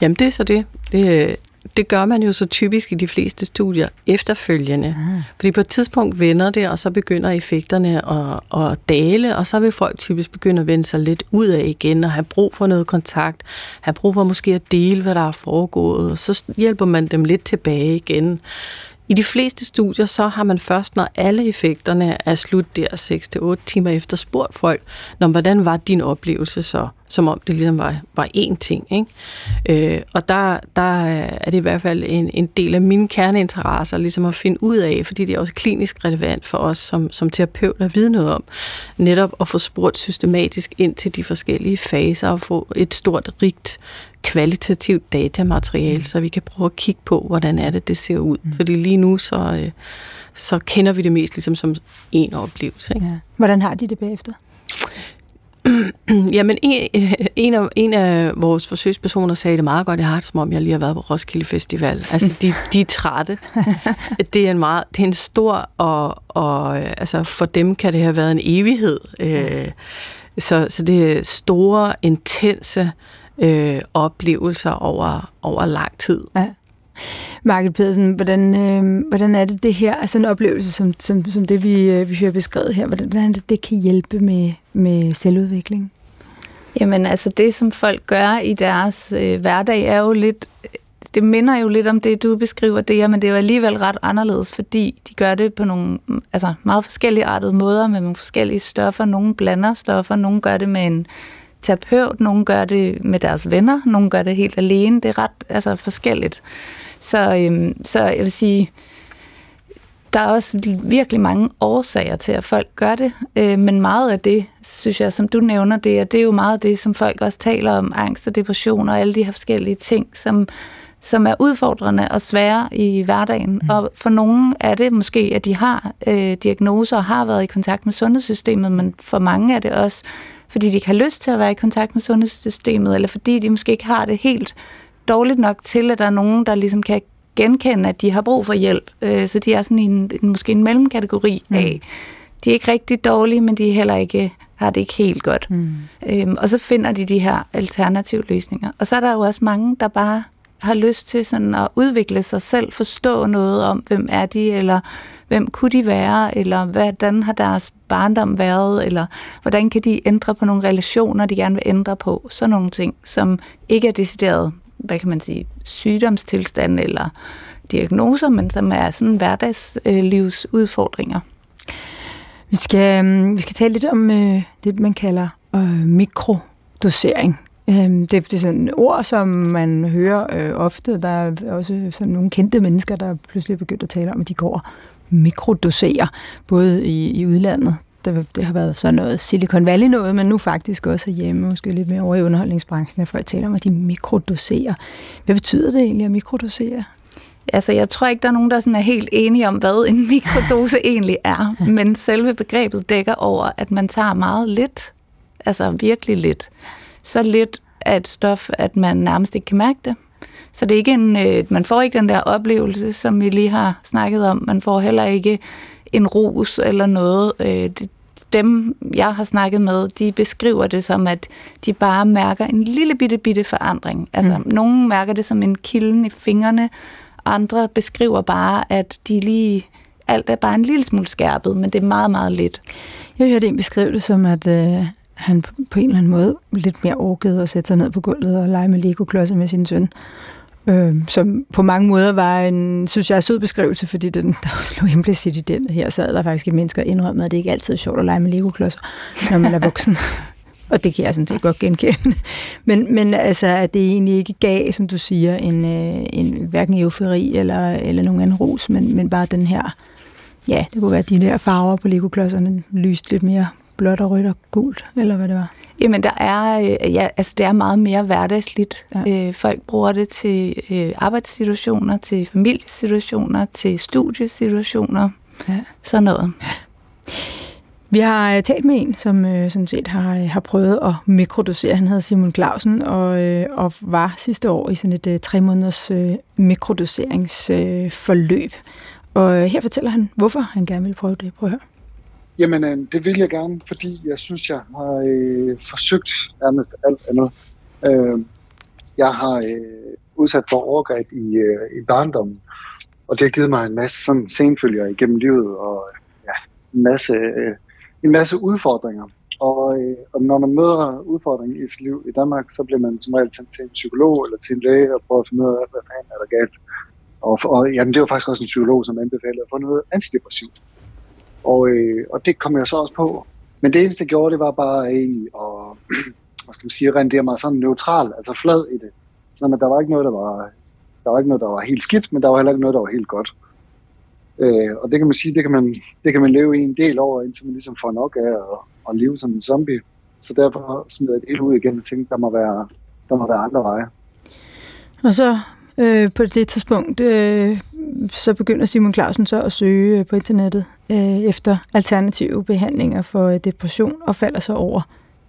Jamen det er så det. Det, det gør man jo så typisk i de fleste studier efterfølgende. Ah. Fordi på et tidspunkt vender det, og så begynder effekterne at, at dale, og så vil folk typisk begynde at vende sig lidt ud af igen, og have brug for noget kontakt, have brug for måske at dele, hvad der er foregået, og så hjælper man dem lidt tilbage igen. I de fleste studier, så har man først, når alle effekterne er slut der seks til otte timer efter, spurgt folk, hvordan var din oplevelse så? Som om det ligesom var, var én ting. Ikke? Øh, og der, der er det i hvert fald en, en del af mine kerneinteresser ligesom at finde ud af, fordi det er også klinisk relevant for os som, som terapeuter at vide noget om. Netop at få spurgt systematisk ind til de forskellige faser og få et stort, rigt, kvalitativt datamateriale, så vi kan prøve at kigge på, hvordan er det, det ser ud. Mm. Fordi lige nu, så, så kender vi det mest ligesom som en oplevelse. Ikke? Ja. Hvordan har de det bagefter? Jamen, en af, en af vores forsøgspersoner sagde det meget godt, jeg har det, som om jeg lige har været på Roskilde Festival. Altså, de, de er trætte. Det er en, meget, det er en stor, og, og altså, for dem kan det have været en evighed. Så, så det er store, intense øh, oplevelser over, over lang tid. Ja. Margit Pedersen, hvordan, øh, hvordan er det det her, altså en oplevelse som, som, som det, vi, øh, vi hører beskrevet her, hvordan, hvordan det, det kan hjælpe med, med selvudvikling? Jamen altså det, som folk gør i deres øh, hverdag, er jo lidt, det minder jo lidt om det, du beskriver det her, men det er jo alligevel ret anderledes, fordi de gør det på nogle altså meget forskellige artede måder, med nogle forskellige stoffer, nogle blander stoffer, nogle gør det med en terapeut, nogle gør det med deres venner, nogle gør det helt alene, det er ret altså, forskelligt. Så, øhm, så jeg vil sige, der er også virkelig mange årsager til, at folk gør det, øh, men meget af det, synes jeg, som du nævner det, og det er jo meget af det, som folk også taler om, angst og depression og alle de her forskellige ting, som, som er udfordrende og svære i hverdagen. Mm. Og for nogen er det måske, at de har øh, diagnoser og har været i kontakt med sundhedssystemet, men for mange er det også, fordi de ikke har lyst til at være i kontakt med sundhedssystemet, eller fordi de måske ikke har det helt dårligt nok til, at der er nogen, der ligesom kan genkende, at de har brug for hjælp. Så de er sådan i en, måske en mellemkategori af, mm. de er ikke rigtig dårlige, men de heller ikke har det ikke helt godt. Mm. Øhm, og så finder de de her alternative løsninger. Og så er der jo også mange, der bare har lyst til sådan at udvikle sig selv, forstå noget om, hvem er de, eller hvem kunne de være, eller hvordan har deres barndom været, eller hvordan kan de ændre på nogle relationer, de gerne vil ændre på. Sådan nogle ting, som ikke er decideret, hvad kan man sige, sygdomstilstand eller diagnoser, men som er sådan hverdagslivsudfordringer. Vi skal, vi skal tale lidt om øh, det, man kalder øh, mikrodosering. Det er sådan et ord, som man hører øh, ofte. Der er også sådan nogle kendte mennesker, der pludselig begynder at tale om, at de går og mikrodoserer, både i, i udlandet. Der, det har været sådan noget Silicon Valley noget, men nu faktisk også herhjemme, måske lidt mere over i underholdningsbranchen, for at tale om, at de mikrodoserer. Hvad betyder det egentlig at mikrodosere? Altså, jeg tror ikke, der er nogen, der sådan er helt enige om, hvad en mikrodose egentlig er, men selve begrebet dækker over, at man tager meget lidt, altså virkelig lidt. Så lidt af et stof, at man nærmest ikke kan mærke det. Så det er ikke en, øh, man får ikke den der oplevelse, som vi lige har snakket om. Man får heller ikke en ros eller noget. Øh, dem, jeg har snakket med, de beskriver det som, at de bare mærker en lille bitte, bitte forandring. Altså, mm. nogen mærker det som en kilden i fingrene. Andre beskriver bare, at de lige alt er bare en lille smule skærpet, men det er meget, meget lidt. Jeg hørte en beskrive det som, at Øh han på en eller anden måde lidt mere orkede at sætte sig ned på gulvet og lege med Lego-klodser med sin søn. Øh, som på mange måder var en, synes jeg, en sød beskrivelse, fordi den, der jo slog implicit i den. Her sad der faktisk et menneske og indrømmede, at det ikke altid er sjovt at lege med Lego-klodser, når man er voksen. Og det kan jeg sådan set godt genkende. Men, men altså, at det egentlig ikke gav, som du siger, en, en hverken eufori eller, eller nogen anden ros, men, men bare den her, ja, det kunne være de der farver på Lego-klodserne lyste lidt mere blåt og rødt og gult, eller hvad det var? Jamen, der er, ja, altså, det er meget mere hverdagsligt. Ja. Øh, folk bruger det til øh, arbejdssituationer, til familiesituationer, til studiesituationer, ja. Sådan noget. Vi har talt med en, som øh, sådan set har, har prøvet at mikrodosere. Han hedder Simon Clausen og, øh, og var sidste år i sådan et øh, tre måneders øh, mikrodoseringsforløb. Øh, og øh, her fortæller han, hvorfor han gerne ville prøve det. Prøv at høre. Jamen, øh, det vil jeg gerne, fordi jeg synes, jeg har øh, forsøgt nærmest alt andet. Øh, jeg har øh, udsat for overgreb i, øh, i barndommen, og det har givet mig en masse sådan senfølger igennem livet og ja, en masse... Øh, en masse udfordringer, og, øh, og når man møder udfordringer i sit liv i Danmark, så bliver man som regel sendt til en psykolog eller til en læge og prøver at finde ud af, hvad fanden er der galt. Og, og jamen, det er jo faktisk også en psykolog, som anbefalede at få noget antidepressivt. Og, øh, og det kom jeg så også på. Men det eneste, jeg gjorde, det var bare egentlig at, hvad skal man sige, rendere mig sådan neutral, altså flad i det. Sådan at der var ikke noget, der var, der var ikke noget, der var helt skidt, men der var heller ikke noget, der var helt godt. Øh, og det kan man sige, det kan man, det kan man leve i en del over, indtil man ligesom får nok af at, at leve som en zombie. Så derfor smider jeg det hele ud igen og tænkte, der må være, der må være andre veje. Og så øh, på det tidspunkt, øh, så begynder Simon Clausen så at søge på internettet øh, efter alternative behandlinger for depression og falder så over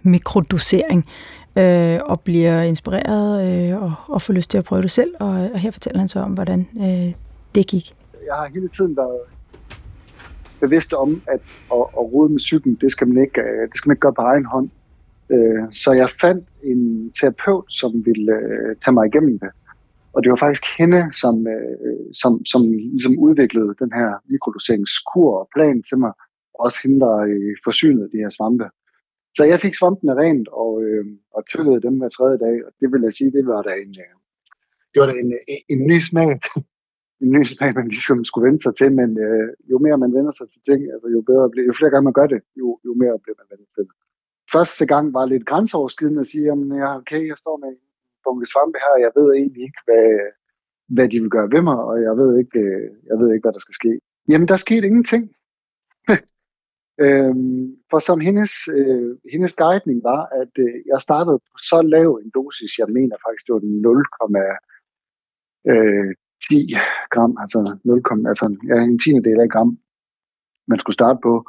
mikrodosering øh, og bliver inspireret øh, og, og får lyst til at prøve det selv. Og, og her fortæller han så om, hvordan øh, det gik. Jeg har hele tiden været bevidst om, at at, at rode med psyken, det skal man ikke, det skal man ikke gøre på egen hånd. Så jeg fandt en terapeut, som ville tage mig igennem det. Og det var faktisk hende, som, som, som ligesom udviklede den her mikrodoseringskur og plan til mig. Og også hende, der forsynede de her svampe. Så jeg fik svampene rent og, og tyllede dem hver tredje dag. Og det vil jeg sige, det var da en, det var da en, en, en ny smag. En ny smag, man ligesom skulle vende sig til, men øh, jo mere man vender sig til ting, altså, jo bedre bliver, jo flere gange man gør det, jo, jo mere bliver man vendt til det. Første gang var lidt grænseoverskridende at sige, jamen ja, okay, jeg står med en bunke svampe her, og jeg ved egentlig ikke, hvad, hvad de vil gøre ved mig, og jeg ved ikke, jeg ved ikke hvad der skal ske. Jamen, der skete ingenting. øhm, for som hendes, øh, hendes guidning var, at øh, jeg startede på så lav en dosis, jeg mener faktisk, det var den nul komma ti gram, altså nul komma altså ja, en tiende del af et gram, man skulle starte på.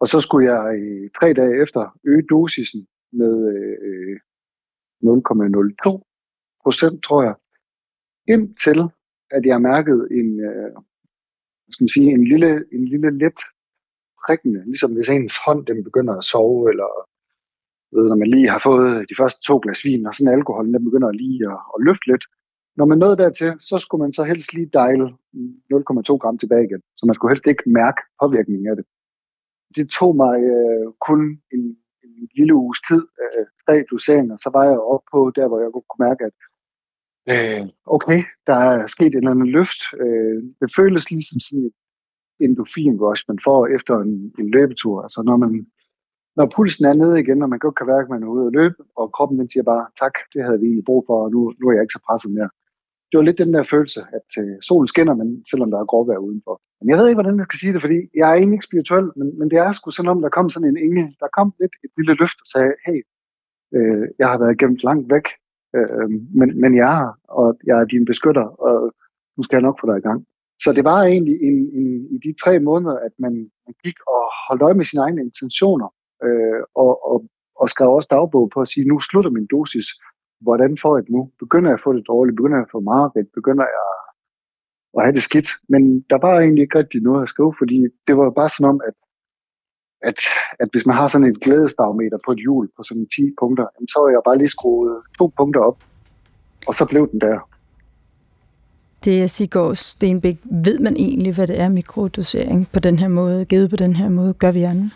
Og så skulle jeg øh, tre dage efter øge dosisen med øh, nul komma nul to procent, tror jeg, indtil at jeg mærkede en, øh, skal man sige, en lille, en lille let prikkende, ligesom hvis ens hånd den begynder at sove, eller ved, når man lige har fået de første to glas vin, og sådan alkoholen den begynder lige at, at løfte lidt. Når man nåede dertil, så skulle man så helst lige dejle nul komma to gram tilbage igen. Så man skulle helst ikke mærke påvirkningen af det. Det tog mig øh, kun en, en lille uges tid, øh, tre doseringer, så var jeg oppe på der, hvor jeg kunne mærke, at øh, okay, der er sket en eller anden løft. Øh, det føles ligesom sådan et endorphin-rush, man får efter en, en løbetur. Altså når man, når pulsen er nede igen, og man godt kan mærke, at man er ude at løbe, og kroppen den siger bare, tak, det havde vi egentlig brug for, og nu, nu er jeg ikke så presset mere. Det var lidt den der følelse, at øh, solen skinner, men selvom der er gråvejr udenfor. Men jeg ved ikke, hvordan jeg skal sige det, fordi jeg er egentlig ikke spirituel, men, men det er sgu sådan om, der kom sådan en engel, der kom lidt et lille løft og sagde, hey, øh, jeg har været gemt langt væk, øh, men, men jeg er her, og jeg er din beskytter, og nu skal jeg nok få dig i gang. Så det var egentlig en, en, i de tre måneder, at man, man gik og holdt øje med sine egne intentioner, øh, og, og, og skrev også dagbog på at sige, nu slutter min dosis. Hvordan får jeg det nu? Begynder jeg at få det dårligt? Begynder jeg at få mareridt? Begynder jeg at have det skidt? Men der var egentlig ikke rigtig noget at skrive, fordi det var bare sådan om, at, at, at hvis man har sådan et glædesbarometer på et hjul på sådan ti punkter, så er jeg bare lige skruet to punkter op, og så blev den der. Det er Siggaard Stenbæk. Ved man egentlig, hvad det er mikrodosering på den her måde, givet på den her måde? Gør vi andet?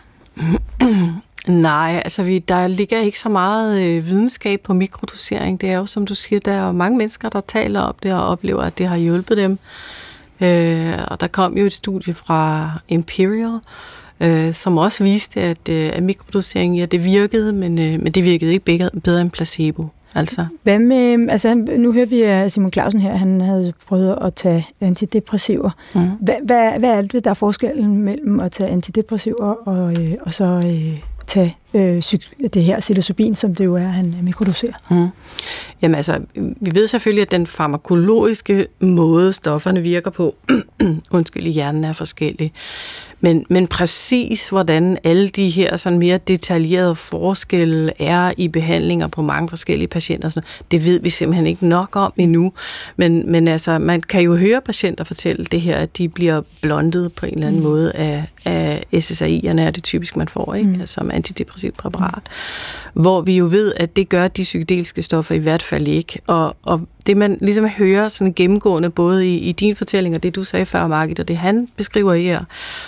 Nej, altså vi, der ligger ikke så meget øh, videnskab på mikrodosering. Det er jo, som du siger, der er jo mange mennesker, der taler om det og oplever, at det har hjulpet dem. Øh, og der kom jo et studie fra Imperial, øh, som også viste, at, øh, at mikrodosering, ja, det virkede, men, øh, men det virkede ikke bedre, bedre end placebo. Altså. Hvad med, altså nu hører vi at Simon Clausen her, han havde prøvet at tage antidepressiver. Mm. Hvad, hvad, hvad er det, der er forskellen mellem at tage antidepressiver og, øh, og så øh, tage øh, det her psilocybin, som det jo er, han mikrodoserer. Mm. Jamen altså, vi ved selvfølgelig, at den farmakologiske måde, stofferne virker på, undskyld, i hjernen er forskellig. Men, men præcis hvordan alle de her sådan mere detaljerede forskelle er i behandlinger på mange forskellige patienter, sådan, det ved vi simpelthen ikke nok om endnu. Men, men altså, man kan jo høre patienter fortælle det her, at de bliver blondet på en eller anden mm. måde af, af S S R I'erne, er det typisk, man får, ikke? Mm. Altså, som antidepressivt præparat. Mm. Hvor vi jo ved, at det gør de psykedeliske stoffer i hvert fald ikke. Og, og det, man ligesom hører sådan gennemgående, både i, i din fortælling og det, du sagde før, Margit, og det, han beskriver her,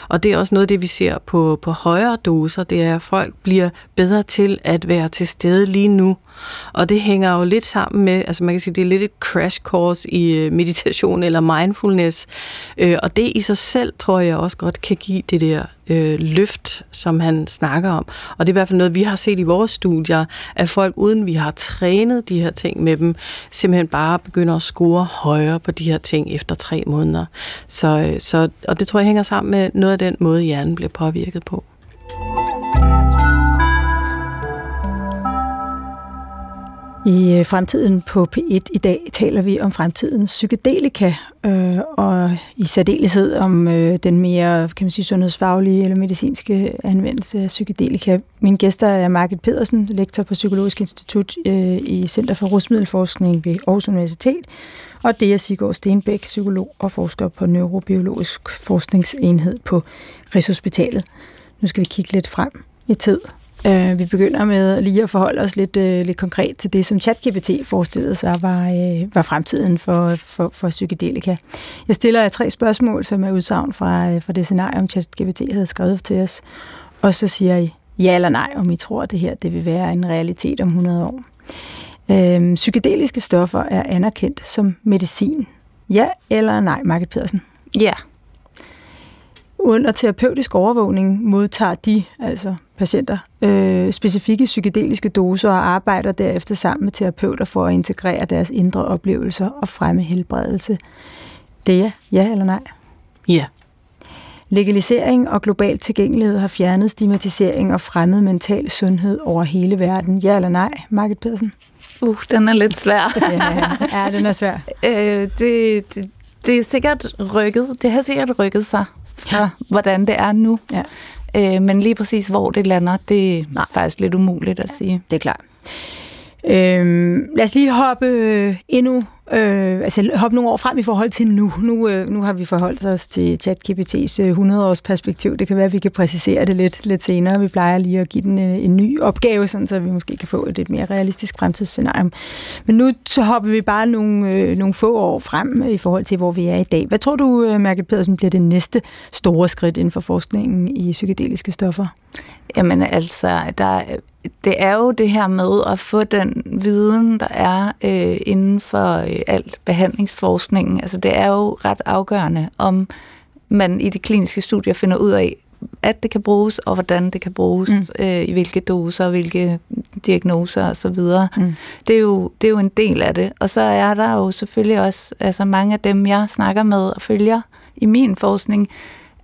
og det er også noget af det, vi ser på, på højere doser, det er, at folk bliver bedre til at være til stede lige nu. Og det hænger jo lidt sammen med, altså man kan sige, det er lidt et crash course i meditation eller mindfulness. Og det i sig selv, tror jeg også godt, kan give det der øh, løft, som han snakker om. Og det er i hvert fald noget, vi har set i vores studier, at folk, uden vi har trænet de her ting med dem, simpelthen bare begynder at score højere på de her ting efter tre måneder. Så, så, og det tror jeg hænger sammen med noget af den måde, hjernen bliver påvirket på. I Fremtiden på P et i dag taler vi om fremtidens psykedelika, øh, og i særdeleshed om øh, den mere, kan man sige, sundhedsfaglige eller medicinske anvendelse af psykedelika. Mine gæster er Margit Pedersen, lektor på Psykologisk Institut øh, i Center for Rusmiddelforskning ved Aarhus Universitet, og Dea Siggaard Stenbæk, psykolog og forsker på Neurobiologisk Forskningsenhed på Rigshospitalet. Nu skal vi kigge lidt frem i tid. Vi begynder med lige at forholde os lidt, lidt konkret til det, som ChatGPT forestillede sig var, var fremtiden for, for, for psykedelika. Jeg stiller jer tre spørgsmål, som er udsagn fra, fra det scenarie, om ChatGPT havde skrevet til os. Og så siger I ja eller nej, om I tror, at det her det vil være en realitet om hundrede år. Øhm, psykedeliske stoffer er anerkendt som medicin. Ja eller nej, Margit Pedersen? Ja. Yeah. Under terapeutisk overvågning modtager de, altså patienter, øh, specifikke psykedeliske doser og arbejder derefter sammen med terapeuter for at integrere deres indre oplevelser og fremme helbredelse. Det er ja eller nej? Ja. Legalisering og global tilgængelighed har fjernet stigmatisering og fremmet mental sundhed over hele verden. Ja eller nej, Margit Pedersen? Uh, den er lidt svær. ja, ja, den er svær. Øh, det, det, det er sikkert rykket. Det har sikkert rykket sig. Ja. Hvordan det er nu. Ja. Øh, men lige præcis, hvor det lander, det er Nej. faktisk lidt umuligt at sige. Det er klart. Øh, lad os lige hoppe øh, endnu, øh, altså hoppe nogle år frem i forhold til nu. Nu, øh, nu har vi forholdt os til ChatGPT's øh, hundrede års perspektiv. Det kan være, at vi kan præcisere det lidt, lidt senere. Vi plejer lige at give den en, en ny opgave, sådan, så vi måske kan få et lidt mere realistisk fremtidsscenarium. Men nu så hopper vi bare nogle, øh, nogle få år frem i forhold til, hvor vi er i dag. Hvad tror du, øh, Margit Pedersen, bliver det næste store skridt inden for forskningen i psykedeliske stoffer? Jamen altså, der, det er jo det her med at få den viden, der er øh, inden for øh, alt behandlingsforskningen. Altså det er jo ret afgørende, om man i de kliniske studier finder ud af, at det kan bruges, og hvordan det kan bruges, mm. øh, i hvilke doser, hvilke diagnoser osv. Mm. Det er jo, det er jo en del af det. Og så er der jo selvfølgelig også, altså mange af dem, jeg snakker med og følger i min forskning,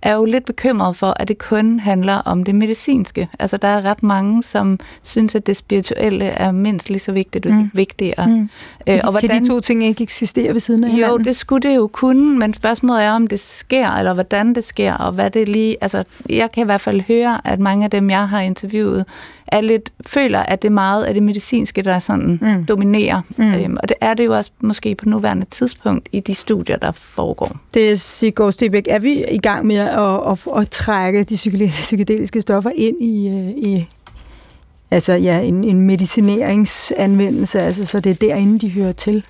er jo lidt bekymret for, at det kun handler om det medicinske. Altså, der er ret mange, som synes, at det spirituelle er mindst lige så vigtigt, hvis mm. ikke vigtigere. Mm. Øh, og hvordan, kan de to ting ikke eksistere ved siden af hinanden? Jo, det skulle det jo kunne, men spørgsmålet er, om det sker, eller hvordan det sker, og hvad det lige... Altså, jeg kan i hvert fald høre, at mange af dem, jeg har interviewet, er lidt, føler, at det er meget af det medicinske, der sådan mm. dominerer. Mm. Øhm, og det er det jo også måske på nuværende tidspunkt i de studier, der foregår. Det er Siggaard Stenbæk. Er vi i gang med at, at, at trække de psykedeliske stoffer ind i, i altså, ja, en, en medicineringsanvendelse, altså, så det er derinde, de hører til?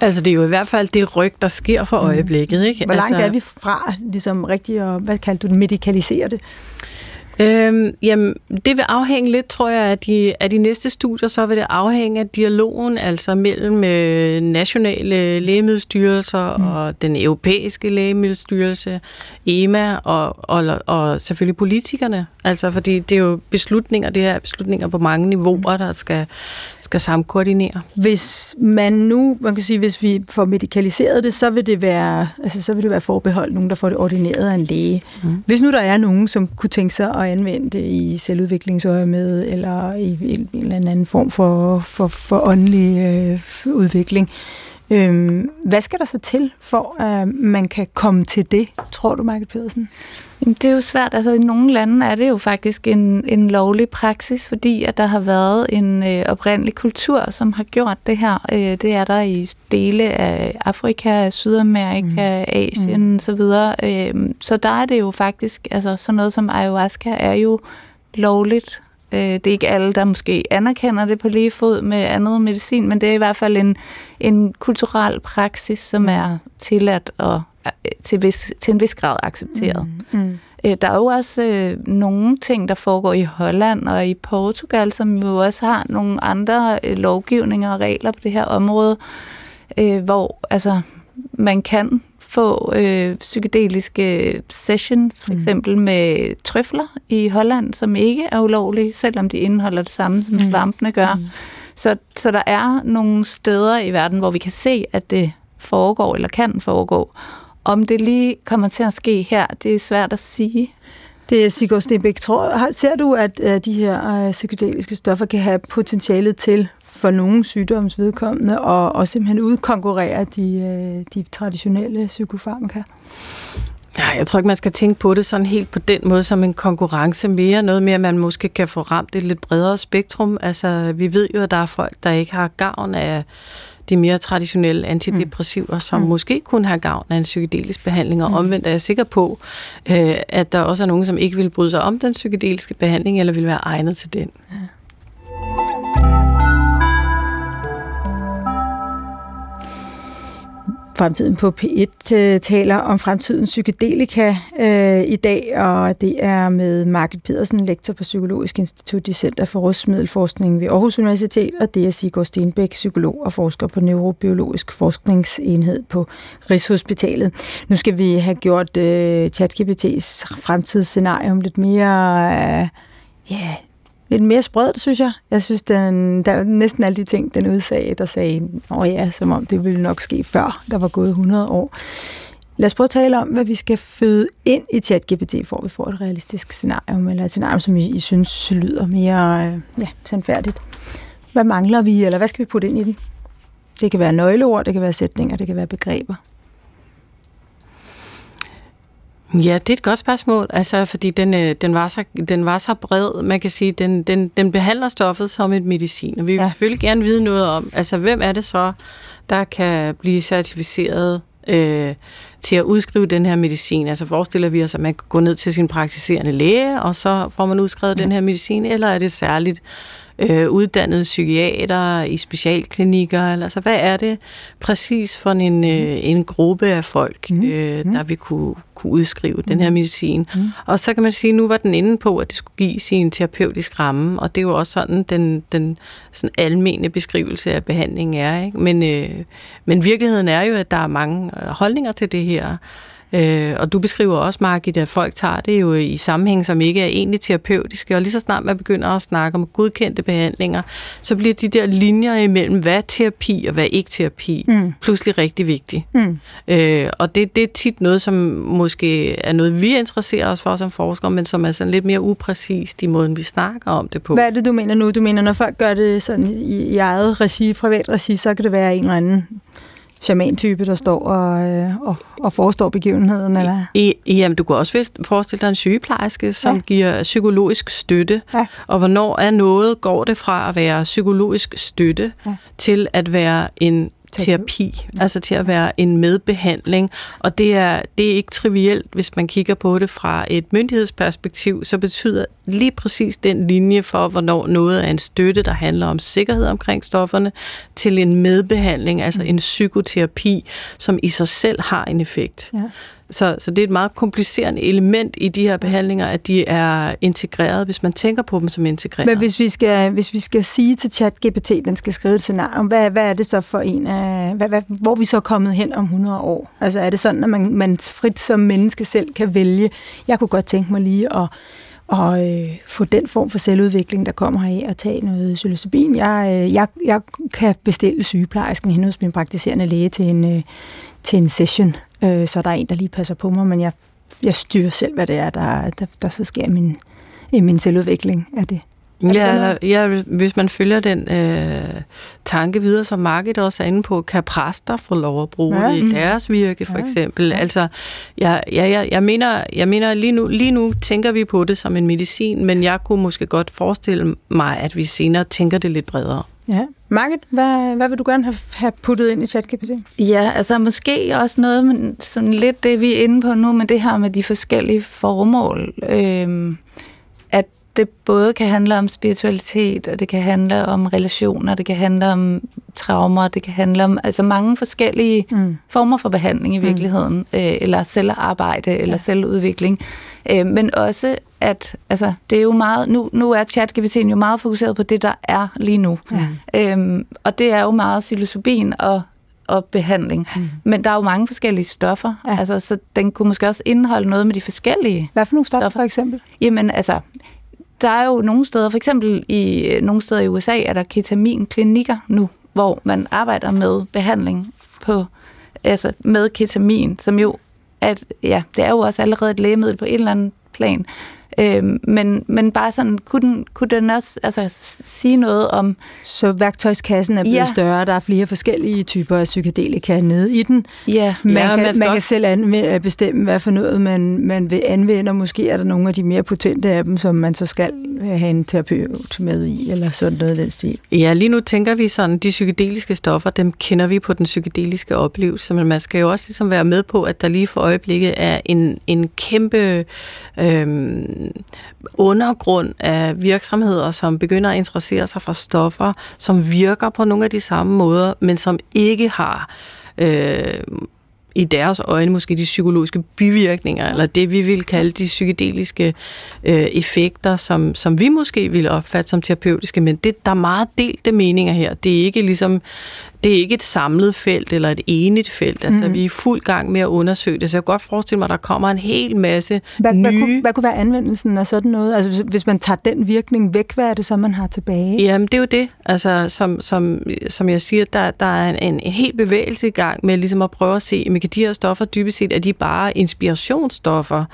Altså, det er jo i hvert fald det ryg, der sker for øjeblikket. Ikke? Hvor langt altså, er vi fra ligesom, rigtigt, og hvad kalder du det, medicalisere det? Øhm, jamen, det vil afhænge lidt, tror jeg, af de, af de næste studier, så vil det afhænge af dialogen, altså mellem øh, nationale lægemiddelstyrelser mm. og den europæiske lægemiddelstyrelse, E M A, og, og, og selvfølgelig politikerne. Altså, fordi det er jo beslutninger, det er beslutninger på mange niveauer, der skal, skal samkoordinere. Hvis man nu, man kan sige, hvis vi får medicaliseret det, så vil det være, altså, så vil det være forbeholdt nogen, der får det ordineret af en læge. Mm. Hvis nu der er nogen, som kunne tænke sig at anvendt i selvudviklingsøje med, eller i en, en eller anden form for, for, for åndelig øh, udvikling. Øhm, hvad skal der så til, for at man kan komme til det, tror du, Margit Pedersen? Jamen, det er jo svært. Altså, i nogle lande er det jo faktisk en, en lovlig praksis, fordi at der har været en øh, oprindelig kultur, som har gjort det her. Øh, det er der i dele af Afrika, Sydamerika, mm. Asien mm. så videre. Øh, så der er det jo faktisk, altså sådan noget som ayahuasca er jo lovligt. Det er ikke alle, der måske anerkender det på lige fod med andet medicin, men det er i hvert fald en, en kulturel praksis, som er tilladt og til, vis, til en vis grad accepteret. Mm. Mm. Der er jo også øh, nogle ting, der foregår i Holland og i Portugal, som jo også har nogle andre øh, lovgivninger og regler på det her område, øh, hvor altså, man kan få øh, psykedeliske sessions, for eksempel mm. med trøfler i Holland, som ikke er ulovlige, selvom de indeholder det samme, som svampene gør. Mm. Så, så der er nogle steder i verden, hvor vi kan se, at det foregår, eller kan foregå. Om det lige kommer til at ske her, det er svært at sige. Det er Siggaard Stenbæk. Tror, ser du, at de her psykedeliske stoffer kan have potentialet til for nogle sygdoms vedkommende, og, og simpelthen udkonkurrere de, de traditionelle psykofarmaka? Nej, jeg tror ikke, man skal tænke på det sådan helt på den måde som en konkurrence mere. Noget mere, man måske kan få ramt et lidt bredere spektrum. Altså, vi ved jo, at der er folk, der ikke har gavn af de mere traditionelle antidepressiver, mm. som mm. måske kunne have gavn af en psykedelisk behandling, og omvendt er jeg sikker på, øh, at der også er nogen, som ikke vil bryde sig om den psykedeliske behandling, eller vil være egnet til den. Ja. Fremtiden på P et øh, taler om fremtidens psykedelika øh, i dag, og det er med Margit Pedersen, lektor på Psykologisk Institut i Center for Rusmiddelforskning ved Aarhus Universitet, og Dea Siggaard Stenbæk, psykolog og forsker på Neurobiologisk Forskningsenhed på Rigshospitalet. Nu skal vi have gjort øh, ChatGPT's fremtidsscenarium lidt mere... Øh, yeah. Lidt mere sprødt, synes jeg. Jeg synes, den, der er næsten alle de ting, den udsagde, der sagde, åh ja, som om det ville nok ske før, der var gået hundrede år. Lad os prøve at tale om, hvad vi skal føde ind i ChatGPT, for at vi får et realistisk scenarium, eller et scenarium, som I, I synes lyder mere ja, sandfærdigt. Hvad mangler vi, eller hvad skal vi putte ind i den? Det kan være nøgleord, det kan være sætninger, det kan være begreber. Ja, det er et godt spørgsmål, altså, fordi den, den, var så, den var så bred, man kan sige, den, den, den behandler stoffet som et medicin, og vi vil ja. selvfølgelig gerne vide noget om, altså hvem er det så, der kan blive certificeret øh, til at udskrive den her medicin, altså forestiller vi os, at man kan gå ned til sin praktiserende læge, og så får man udskrevet ja. den her medicin, eller er det særligt øh, uddannede psykiater i specialklinikker, eller altså hvad er det præcis for en, øh, en gruppe af folk, øh, der vi kunne kunne udskrive mm. den her medicin. Mm. Og så kan man sige, at nu var den inde på, at det skulle gives i en terapeutisk ramme, og det er jo også sådan, den, den sådan almene beskrivelse af behandlingen er. Ikke? Men, øh, men virkeligheden er jo, at der er mange holdninger til det her. Øh, og du beskriver også, Margit, at folk tager det jo i sammenhæng, som ikke er egentlig terapeutiske, og lige så snart man begynder at snakke om godkendte behandlinger, så bliver de der linjer imellem, hvad er terapi og hvad er ikke terapi, mm. pludselig rigtig vigtigt. Mm. Øh, og det, det er tit noget, som måske er noget, vi interesserer os for som forskere, men som er sådan lidt mere upræcist i måden, vi snakker om det på. Hvad er det, du mener nu? Du mener, når folk gør det sådan i, i eget regi, privat regi, så kan det være en eller anden shaman-type, der står og, øh, og, og forestår begivenheden, eller? I, jamen, du kan også forestille dig en sygeplejerske, som ja. giver psykologisk støtte, ja. og hvornår er noget, går det fra at være psykologisk støtte ja. til at være en terapi, ja. altså til at være en medbehandling, og det er, det er ikke trivielt, hvis man kigger på det fra et myndighedsperspektiv, så betyder lige præcis den linje for, hvornår noget er en støtte, der handler om sikkerhed omkring stofferne, til en medbehandling, altså en psykoterapi, som i sig selv har en effekt. Ja. Så, så det er et meget komplicerende element i de her behandlinger, at de er integreret, hvis man tænker på dem som integreret. Men hvis vi skal, hvis vi skal sige til ChatGPT, den skal skrive et scenarium, hvad, hvad er det så for en af... Hvad, hvad, hvor er vi så kommet hen om hundrede år? Altså er det sådan, at man, man frit som menneske selv kan vælge? Jeg kunne godt tænke mig lige at... og øh, få den form for selvudvikling, der kommer her i at tage noget psilocybin. Jeg, øh, jeg, jeg kan bestille sygeplejersken hen hos min praktiserende læge til en, øh, til en session, øh, så der er en, der lige passer på mig, men jeg, jeg styrer selv, hvad det er, der, der, der så sker i min, i min selvudvikling af det. Ja, eller, ja, hvis man følger den øh, tanke videre, som Margit også er inde på, kan præster få lov at bruge ja, det i deres virke, for ja, eksempel. Ja. Altså, jeg, jeg, jeg mener, jeg mener lige, nu, lige nu tænker vi på det som en medicin, men jeg kunne måske godt forestille mig, at vi senere tænker det lidt bredere. Ja. Margit, hvad, hvad vil du gerne have puttet ind i ChatGPT? Ja, altså måske også noget, men sådan lidt det, vi er inde på nu, med det her med de forskellige formål. Øh, at det både kan handle om spiritualitet, og det kan handle om relationer, det kan handle om traumer, det kan handle om altså mange forskellige mm. former for behandling i virkeligheden, mm. øh, eller selvarbejde, eller ja. selvudvikling. Øh, men også, at altså, det er jo meget, nu, nu er ChatGPT'en jo meget fokuseret på det, der er lige nu. Ja. Øh, og det er jo meget psilocybin og, og behandling. Mm. Men der er jo mange forskellige stoffer, ja. altså, så den kunne måske også indeholde noget med de forskellige. Hvad for nogle stoffer, stoffer for eksempel? Jamen altså... Der er jo nogle steder, for eksempel i nogle steder i U S A, er der ketaminklinikker nu, hvor man arbejder med behandling på, altså med ketamin, som jo, at ja, det er jo også allerede et lægemiddel på en eller anden plan. Øhm, men, men bare sådan, kunne den, kunne den også altså, sige noget om... Så værktøjskassen er blevet ja. større, der er flere forskellige typer af psykedelika nede i den. Ja. Man, ja, kan, man, man kan selv anv- bestemme, hvad for noget man, man vil anvende, og måske er der nogle af de mere potente af dem, som man så skal have en terapeut med i, eller sådan noget i den stil. Ja, lige nu tænker vi sådan, de psykedeliske stoffer, dem kender vi på den psykedeliske oplevelse, men man skal jo også ligesom være med på, at der lige for øjeblikket er en, en kæmpe... Øhm, undergrund af virksomheder, som begynder at interessere sig for stoffer, som virker på nogle af de samme måder, men som ikke har øh, i deres øjne måske de psykologiske bivirkninger, eller det vi vil kalde de psykedeliske øh, effekter, som, som vi måske vil opfatte som terapeutiske, men det, der er meget delte meninger her. Det er ikke ligesom Det er ikke et samlet felt eller et enigt felt. Altså, mm. vi er i fuld gang med at undersøge det, så jeg kan godt forestille mig, at der kommer en hel masse hvad, nye... Hvad kunne, hvad kunne være anvendelsen af sådan noget? Altså, hvis, hvis man tager den virkning væk, hvad er det så, man har tilbage? Jamen, det er jo det. Altså, som, som, som jeg siger, der, der er en, en, en helt bevægelse i gang med ligesom at prøve at se, men kan de her stoffer dybest set, er de bare inspirationsstoffer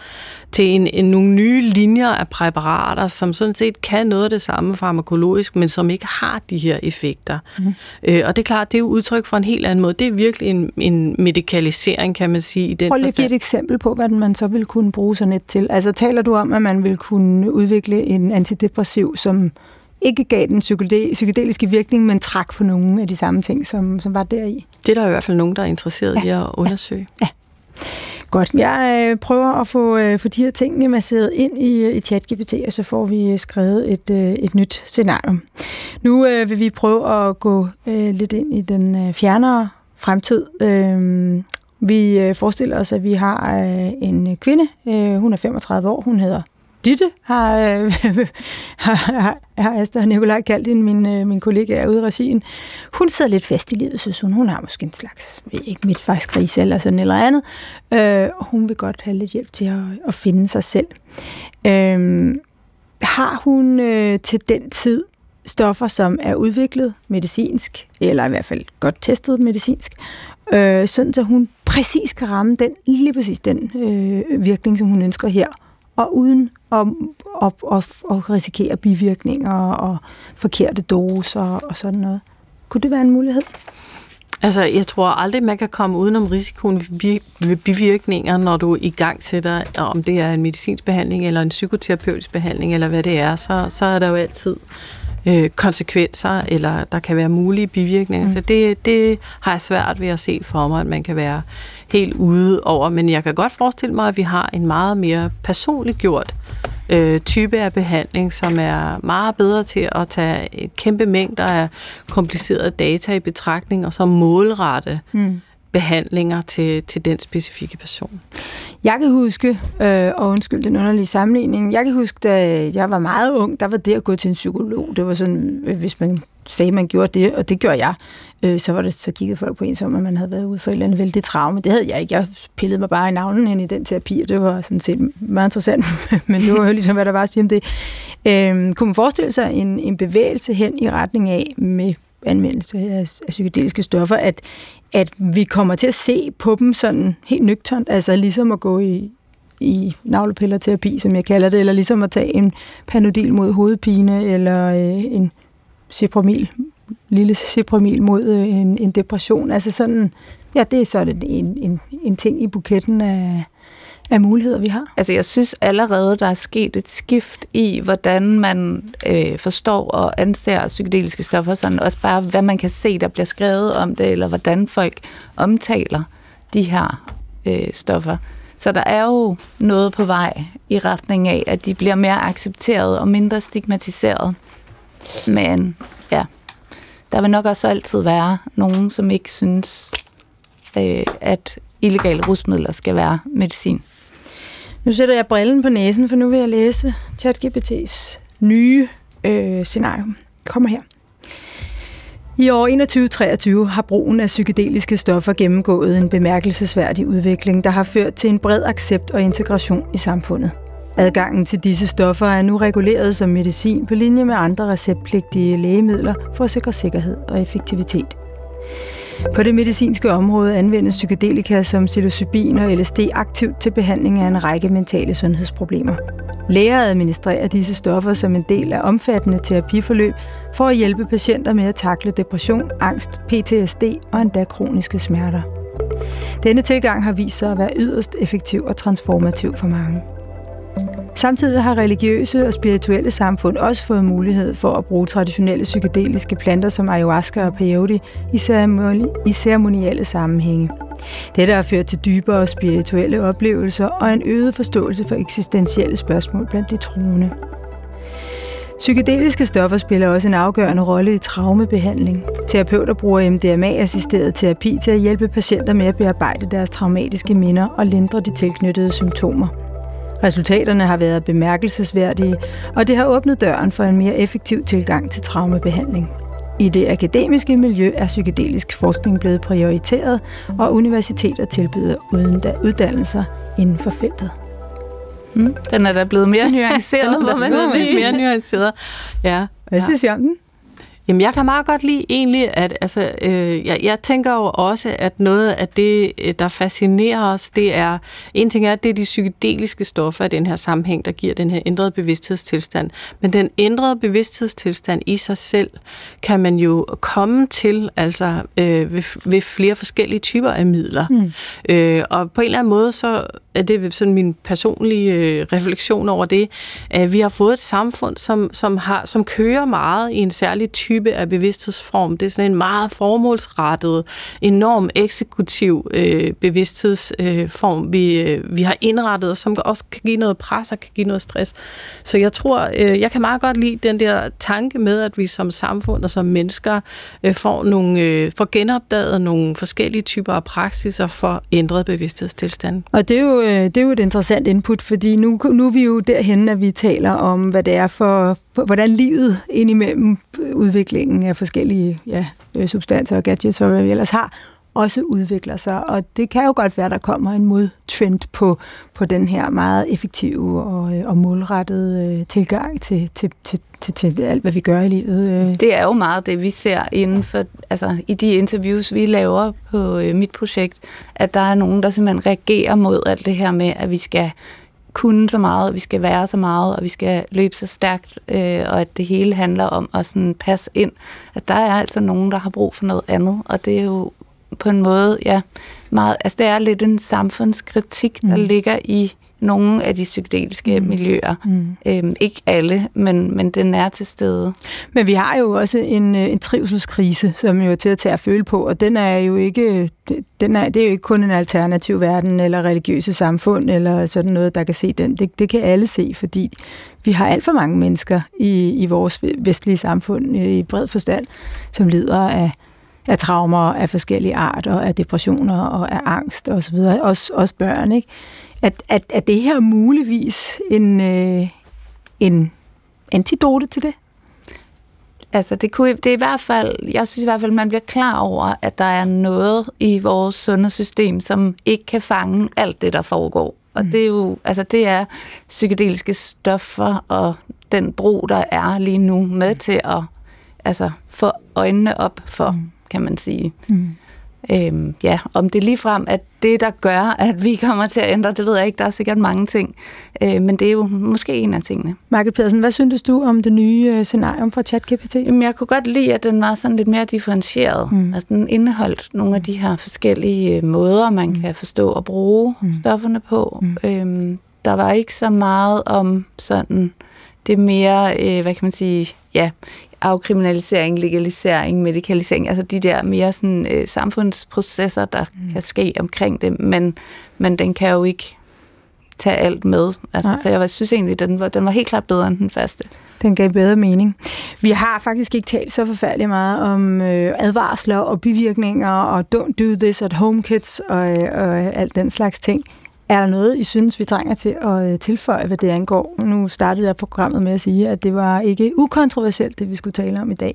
til en, en, nogle nye linjer af præparater, som sådan set kan noget af det samme farmakologisk, men som ikke har de her effekter. Mm. Øh, og det er klart, det er jo udtryk for en helt anden måde. Det er virkelig en, en medikalisering, kan man sige, i den Prøv lige at give et eksempel på, hvad man så ville kunne bruge sådan et til. Altså, taler du om, at man ville kunne udvikle en antidepressiv, som ikke gav den psykedeliske virkning, men trak på nogle af de samme ting, som, som var deri? Det er der i hvert fald nogen, der er interesseret ja. i at undersøge. Ja, ja. Godt. Jeg øh, prøver at få, øh, få de her ting masseret ind i, i ChatGPT, og så får vi skrevet et, øh, et nyt scenario. Nu øh, vil vi prøve at gå øh, lidt ind i den øh, fjernere fremtid. Øh, vi øh, forestiller os, at vi har øh, en kvinde. Øh, hun er femogtredive år. Hun hedder Ditte, har, øh, har, har, har Astrid og Nikolaj kaldt hende, min, øh, min kollega er ude i regien. Hun sidder lidt fast i livet, synes hun. Hun har måske en slags, ikke midtvejskrise eller sådan eller andet. Øh, hun vil godt have lidt hjælp til at, at finde sig selv. Øh, har hun øh, til den tid stoffer, som er udviklet medicinsk, eller i hvert fald godt testet medicinsk, øh, sådan så hun præcis kan ramme den, lige præcis den øh, virkning, som hun ønsker her, og uden at, at, at, at risikere bivirkninger og forkerte doser og sådan noget. Kunne det være en mulighed? Altså, jeg tror aldrig, man kan komme udenom risikoen ved bivirkninger, når du i gang sætter, om det er en medicinsk behandling eller en psykoterapeutisk behandling, eller hvad det er, så, så er der jo altid øh, konsekvenser, eller der kan være mulige bivirkninger. Mm. Så det, det har jeg svært ved at se for mig, at man kan være helt ude over, men jeg kan godt forestille mig, at vi har en meget mere personliggjort øh, type af behandling, som er meget bedre til at tage kæmpe mængder af komplicerede data i betragtning, og så målrette mm. behandlinger til, til den specifikke person. Jeg kan huske, øh, og undskyld den underlige sammenligning, jeg kan huske, da jeg var meget ung, der var det at gå til en psykolog. Det var sådan, hvis man sagde, man gjorde det, og det gjorde jeg. Øh, så var det, så kiggede folk på en, som om man havde været ude for et eller andet vældig traume. Det havde jeg ikke. Jeg pillede mig bare i navlen ind i den terapi, og det var sådan set meget interessant, men det var jo ligesom, hvad der var at sige om det. Øh, kunne man forestille sig en, en bevægelse hen i retning af med anvendelse af psykedeliske stoffer, at, at vi kommer til at se på dem sådan helt nøgternt, altså ligesom at gå i i navlepillerterapi, som jeg kalder det, eller ligesom at tage en Panodil mod hovedpine, eller øh, en Cipramil, lille Cipramil mod øh, en, en depression. Altså sådan, ja, det er sådan en, en, en ting i buketten af, af muligheder, vi har. Altså jeg synes allerede, der er sket et skift i, hvordan man øh, forstår og anser psykedeliske stoffer, sådan også bare, hvad man kan se, der bliver skrevet om det, eller hvordan folk omtaler de her øh, stoffer. Så der er jo noget på vej i retning af, at de bliver mere accepteret og mindre stigmatiseret. Men ja, der vil nok også altid være nogen, som ikke synes, øh, at illegale rusmidler skal være medicin. Nu sætter jeg brillen på næsen, for nu vil jeg læse ChatGPT's nye øh, scenarium. Kommer her. I år enogtyve treogtyve har brugen af psykedeliske stoffer gennemgået en bemærkelsesværdig udvikling, der har ført til en bred accept og integration i samfundet. Adgangen til disse stoffer er nu reguleret som medicin på linje med andre receptpligtige lægemidler for at sikre sikkerhed og effektivitet. På det medicinske område anvendes psykedelika som psilocybin og L S D aktivt til behandling af en række mentale sundhedsproblemer. Læger administrerer disse stoffer som en del af omfattende terapiforløb for at hjælpe patienter med at takle depression, angst, P T S D og endda kroniske smerter. Denne tilgang har vist sig at være yderst effektiv og transformativ for mange. Samtidig har religiøse og spirituelle samfund også fået mulighed for at bruge traditionelle psykedeliske planter som ayahuasca og peyote i, ceremoni- i ceremonielle sammenhænge. Dette har ført til dybere spirituelle oplevelser og en øget forståelse for eksistentielle spørgsmål blandt de troende. Psykedeliske stoffer spiller også en afgørende rolle i traumebehandling. Terapeuter bruger M D M A-assisteret terapi til at hjælpe patienter med at bearbejde deres traumatiske minder og lindre de tilknyttede symptomer. Resultaterne har været bemærkelsesværdige, og det har åbnet døren for en mere effektiv tilgang til traumebehandling. I det akademiske miljø er psykedelisk forskning blevet prioriteret, og universiteter tilbyder uddannelser inden for feltet. Hmm, den er da blevet mere nuanceret, må man sige. Mere nuanceret. Ja. Hvad ja. synes I om den? Jamen, jeg kan meget godt lide egentlig, at altså, øh, jeg, jeg tænker jo også, at noget af det, der fascinerer os, det er, en ting er, at det er de psykedeliske stoffer i den her sammenhæng, der giver den her ændrede bevidsthedstilstand. Men den ændrede bevidsthedstilstand i sig selv, kan man jo komme til altså øh, ved, ved flere forskellige typer af midler. Mm. Øh, og på en eller anden måde, så er det sådan min personlige øh, refleksion over det, at vi har fået et samfund, som, som, har, som kører meget i en særlig type af bevidsthedsform. Det er sådan en meget formålsrettet, enorm eksekutiv øh, bevidsthedsform, øh, vi, øh, vi har indrettet, som også kan give noget pres og kan give noget stress. Så jeg tror, øh, jeg kan meget godt lide den der tanke med, at vi som samfund og som mennesker øh, får, nogle, øh, får genopdaget nogle forskellige typer af praksiser for ændret bevidsthedstilstand. Og det er jo, det er jo et interessant input, fordi nu, nu er vi jo derhen, at vi taler om, hvad det er for, hvordan livet indimellem udviklingen af forskellige ja, substanser og gadgets, som vi ellers har, også udvikler sig. Og det kan jo godt være, der kommer en modtrend på, på den her meget effektive og, og målrettede tilgang til, til, til, til, til alt, hvad vi gør i livet. Det er jo meget det, vi ser inden for, altså, i de interviews, vi laver på mit projekt, at der er nogen, der simpelthen reagerer mod alt det her med, at vi skal kunne så meget, og vi skal være så meget, og vi skal løbe så stærkt, øh, og at det hele handler om at sådan passe ind. At der er altså nogen, der har brug for noget andet, og det er jo på en måde, ja, meget, altså det er lidt en samfundskritik, der mm. ligger i nogle af de psykedeliske mm. miljøer. Mm. Øhm, ikke alle, men, men den er til stede. Men vi har jo også en, en trivselskrise, som jo er til at tage at føle på, og den er jo ikke, den er, det er jo ikke kun en alternativ verden, eller religiøse samfund, eller sådan noget, der kan se den. Det, det kan alle se, fordi vi har alt for mange mennesker i, i vores vestlige samfund, i bred forstand, som lider af af traumer af forskellige arter, af depressioner og af angst og så videre, også, også børn, ikke? At, at, at det her muligvis en, øh, en antidote til det? Altså, det, kunne, det er i hvert fald, jeg synes i hvert fald, man bliver klar over, at der er noget i vores sundhedssystem, som ikke kan fange alt det, der foregår. Og mm. det er jo, altså det er psykedeliske stoffer og den brug, der er lige nu med mm. til at altså, få øjnene op for, kan man sige. Mm. Øhm, ja, om det er ligefrem, at det, der gør, at vi kommer til at ændre, det ved jeg ikke. Der er sikkert mange ting, øh, men det er jo måske en af tingene. Margit Pedersen, hvad syntes du om det nye scenarium fra ChatGPT? Jamen, jeg kunne godt lide, at den var sådan lidt mere differentieret. Mm. Altså, den indeholdt nogle af de her forskellige måder, man mm. kan forstå og bruge mm. stofferne på. Mm. Øhm, der var ikke så meget om sådan det mere, øh, hvad kan man sige, ja... afkriminalisering, legalisering, medikalisering, altså de der mere sådan, øh, samfundsprocesser, der mm. kan ske omkring det, men, men den kan jo ikke tage alt med. Altså, så jeg synes egentlig, den var, den var helt klart bedre end den første. Den gav bedre mening. Vi har faktisk ikke talt så forfærdeligt meget om øh, advarsler og bivirkninger og don't do this at home kids og, øh, og alt den slags ting. Er der noget, I synes, vi trænger til at tilføje, hvad det angår? Nu startede jeg programmet med at sige, at det var ikke ukontroversielt, det vi skulle tale om i dag.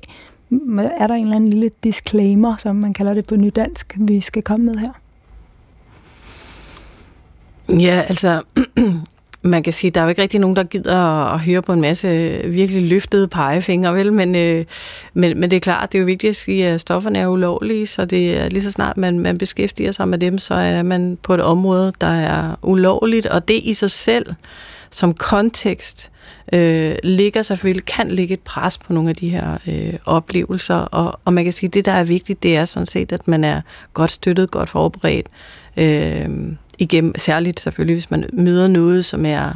Er der en eller anden lille disclaimer, som man kalder det på nydansk, vi skal komme med her? Ja, altså, man kan sige, at der er jo ikke rigtig nogen, der gider at høre på en masse virkelig løftede pegefingre, vel? Men, øh, men, men det er klart, det er jo vigtigt at sige, at stofferne er ulovlige, så det er lige så snart man, man beskæftiger sig med dem, så er man på et område, der er ulovligt, og det i sig selv, som kontekst, øh, ligger selvfølgelig, kan ligge et pres på nogle af de her øh, oplevelser, og, og man kan sige, at det, der er vigtigt, det er sådan set, at man er godt støttet, godt forberedt, øh, igennem, særligt selvfølgelig, hvis man møder noget, som er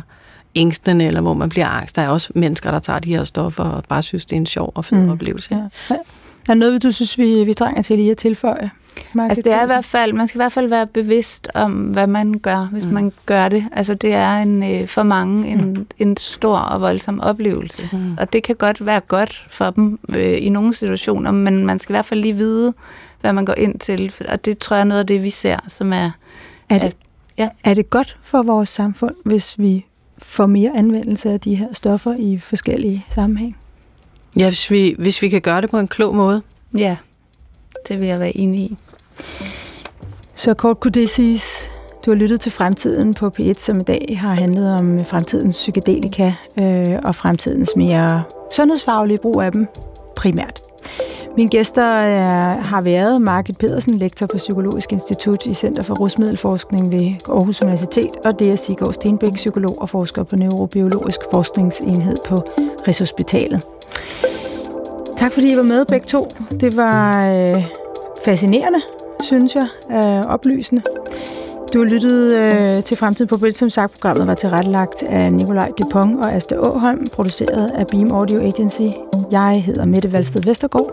ængstende, eller hvor man bliver angst. Der er også mennesker, der tager de her stoffer og bare synes, det er en sjov og fed mm. oplevelse. Ja. Er der noget, du synes, vi, vi trænger til lige at tilføje? Market altså det er i hvert fald, man skal i hvert fald være bevidst om, hvad man gør, hvis mm. man gør det. Altså det er en, for mange en, mm. en stor og voldsom oplevelse. Mm. Og det kan godt være godt for dem øh, i nogle situationer, men man skal i hvert fald lige vide, hvad man går ind til. Og det tror jeg er noget af det, vi ser, som er... er det? Ja. Er det godt for vores samfund, hvis vi får mere anvendelse af de her stoffer i forskellige sammenhæng? Ja, hvis vi, hvis vi kan gøre det på en klog måde. Ja, det vil jeg være enig i. Så kort kunne det siges. Du har lyttet til Fremtiden på P et, som i dag har handlet om fremtidens psykedelika øh, og fremtidens mere sundhedsfaglige brug af dem primært. Mine gæster er, har været Margit Pedersen, lektor på Psykologisk Institut i Center for Rusmiddelforskning ved Aarhus Universitet, og Dea Siggaard Stenbæk, psykolog og forsker på Neurobiologisk Forskningsenhed på Rigshospitalet. Tak fordi I var med begge to. Det var øh, fascinerende, synes jeg, øh, oplysende. Du har lyttet øh, til Fremtiden på P et, som sagt. Programmet var tilrettelagt af Nikolaj Dupont og Astrid Åholm, produceret af Beam Audio Agency. Jeg hedder Mette Valsted-Vestergaard.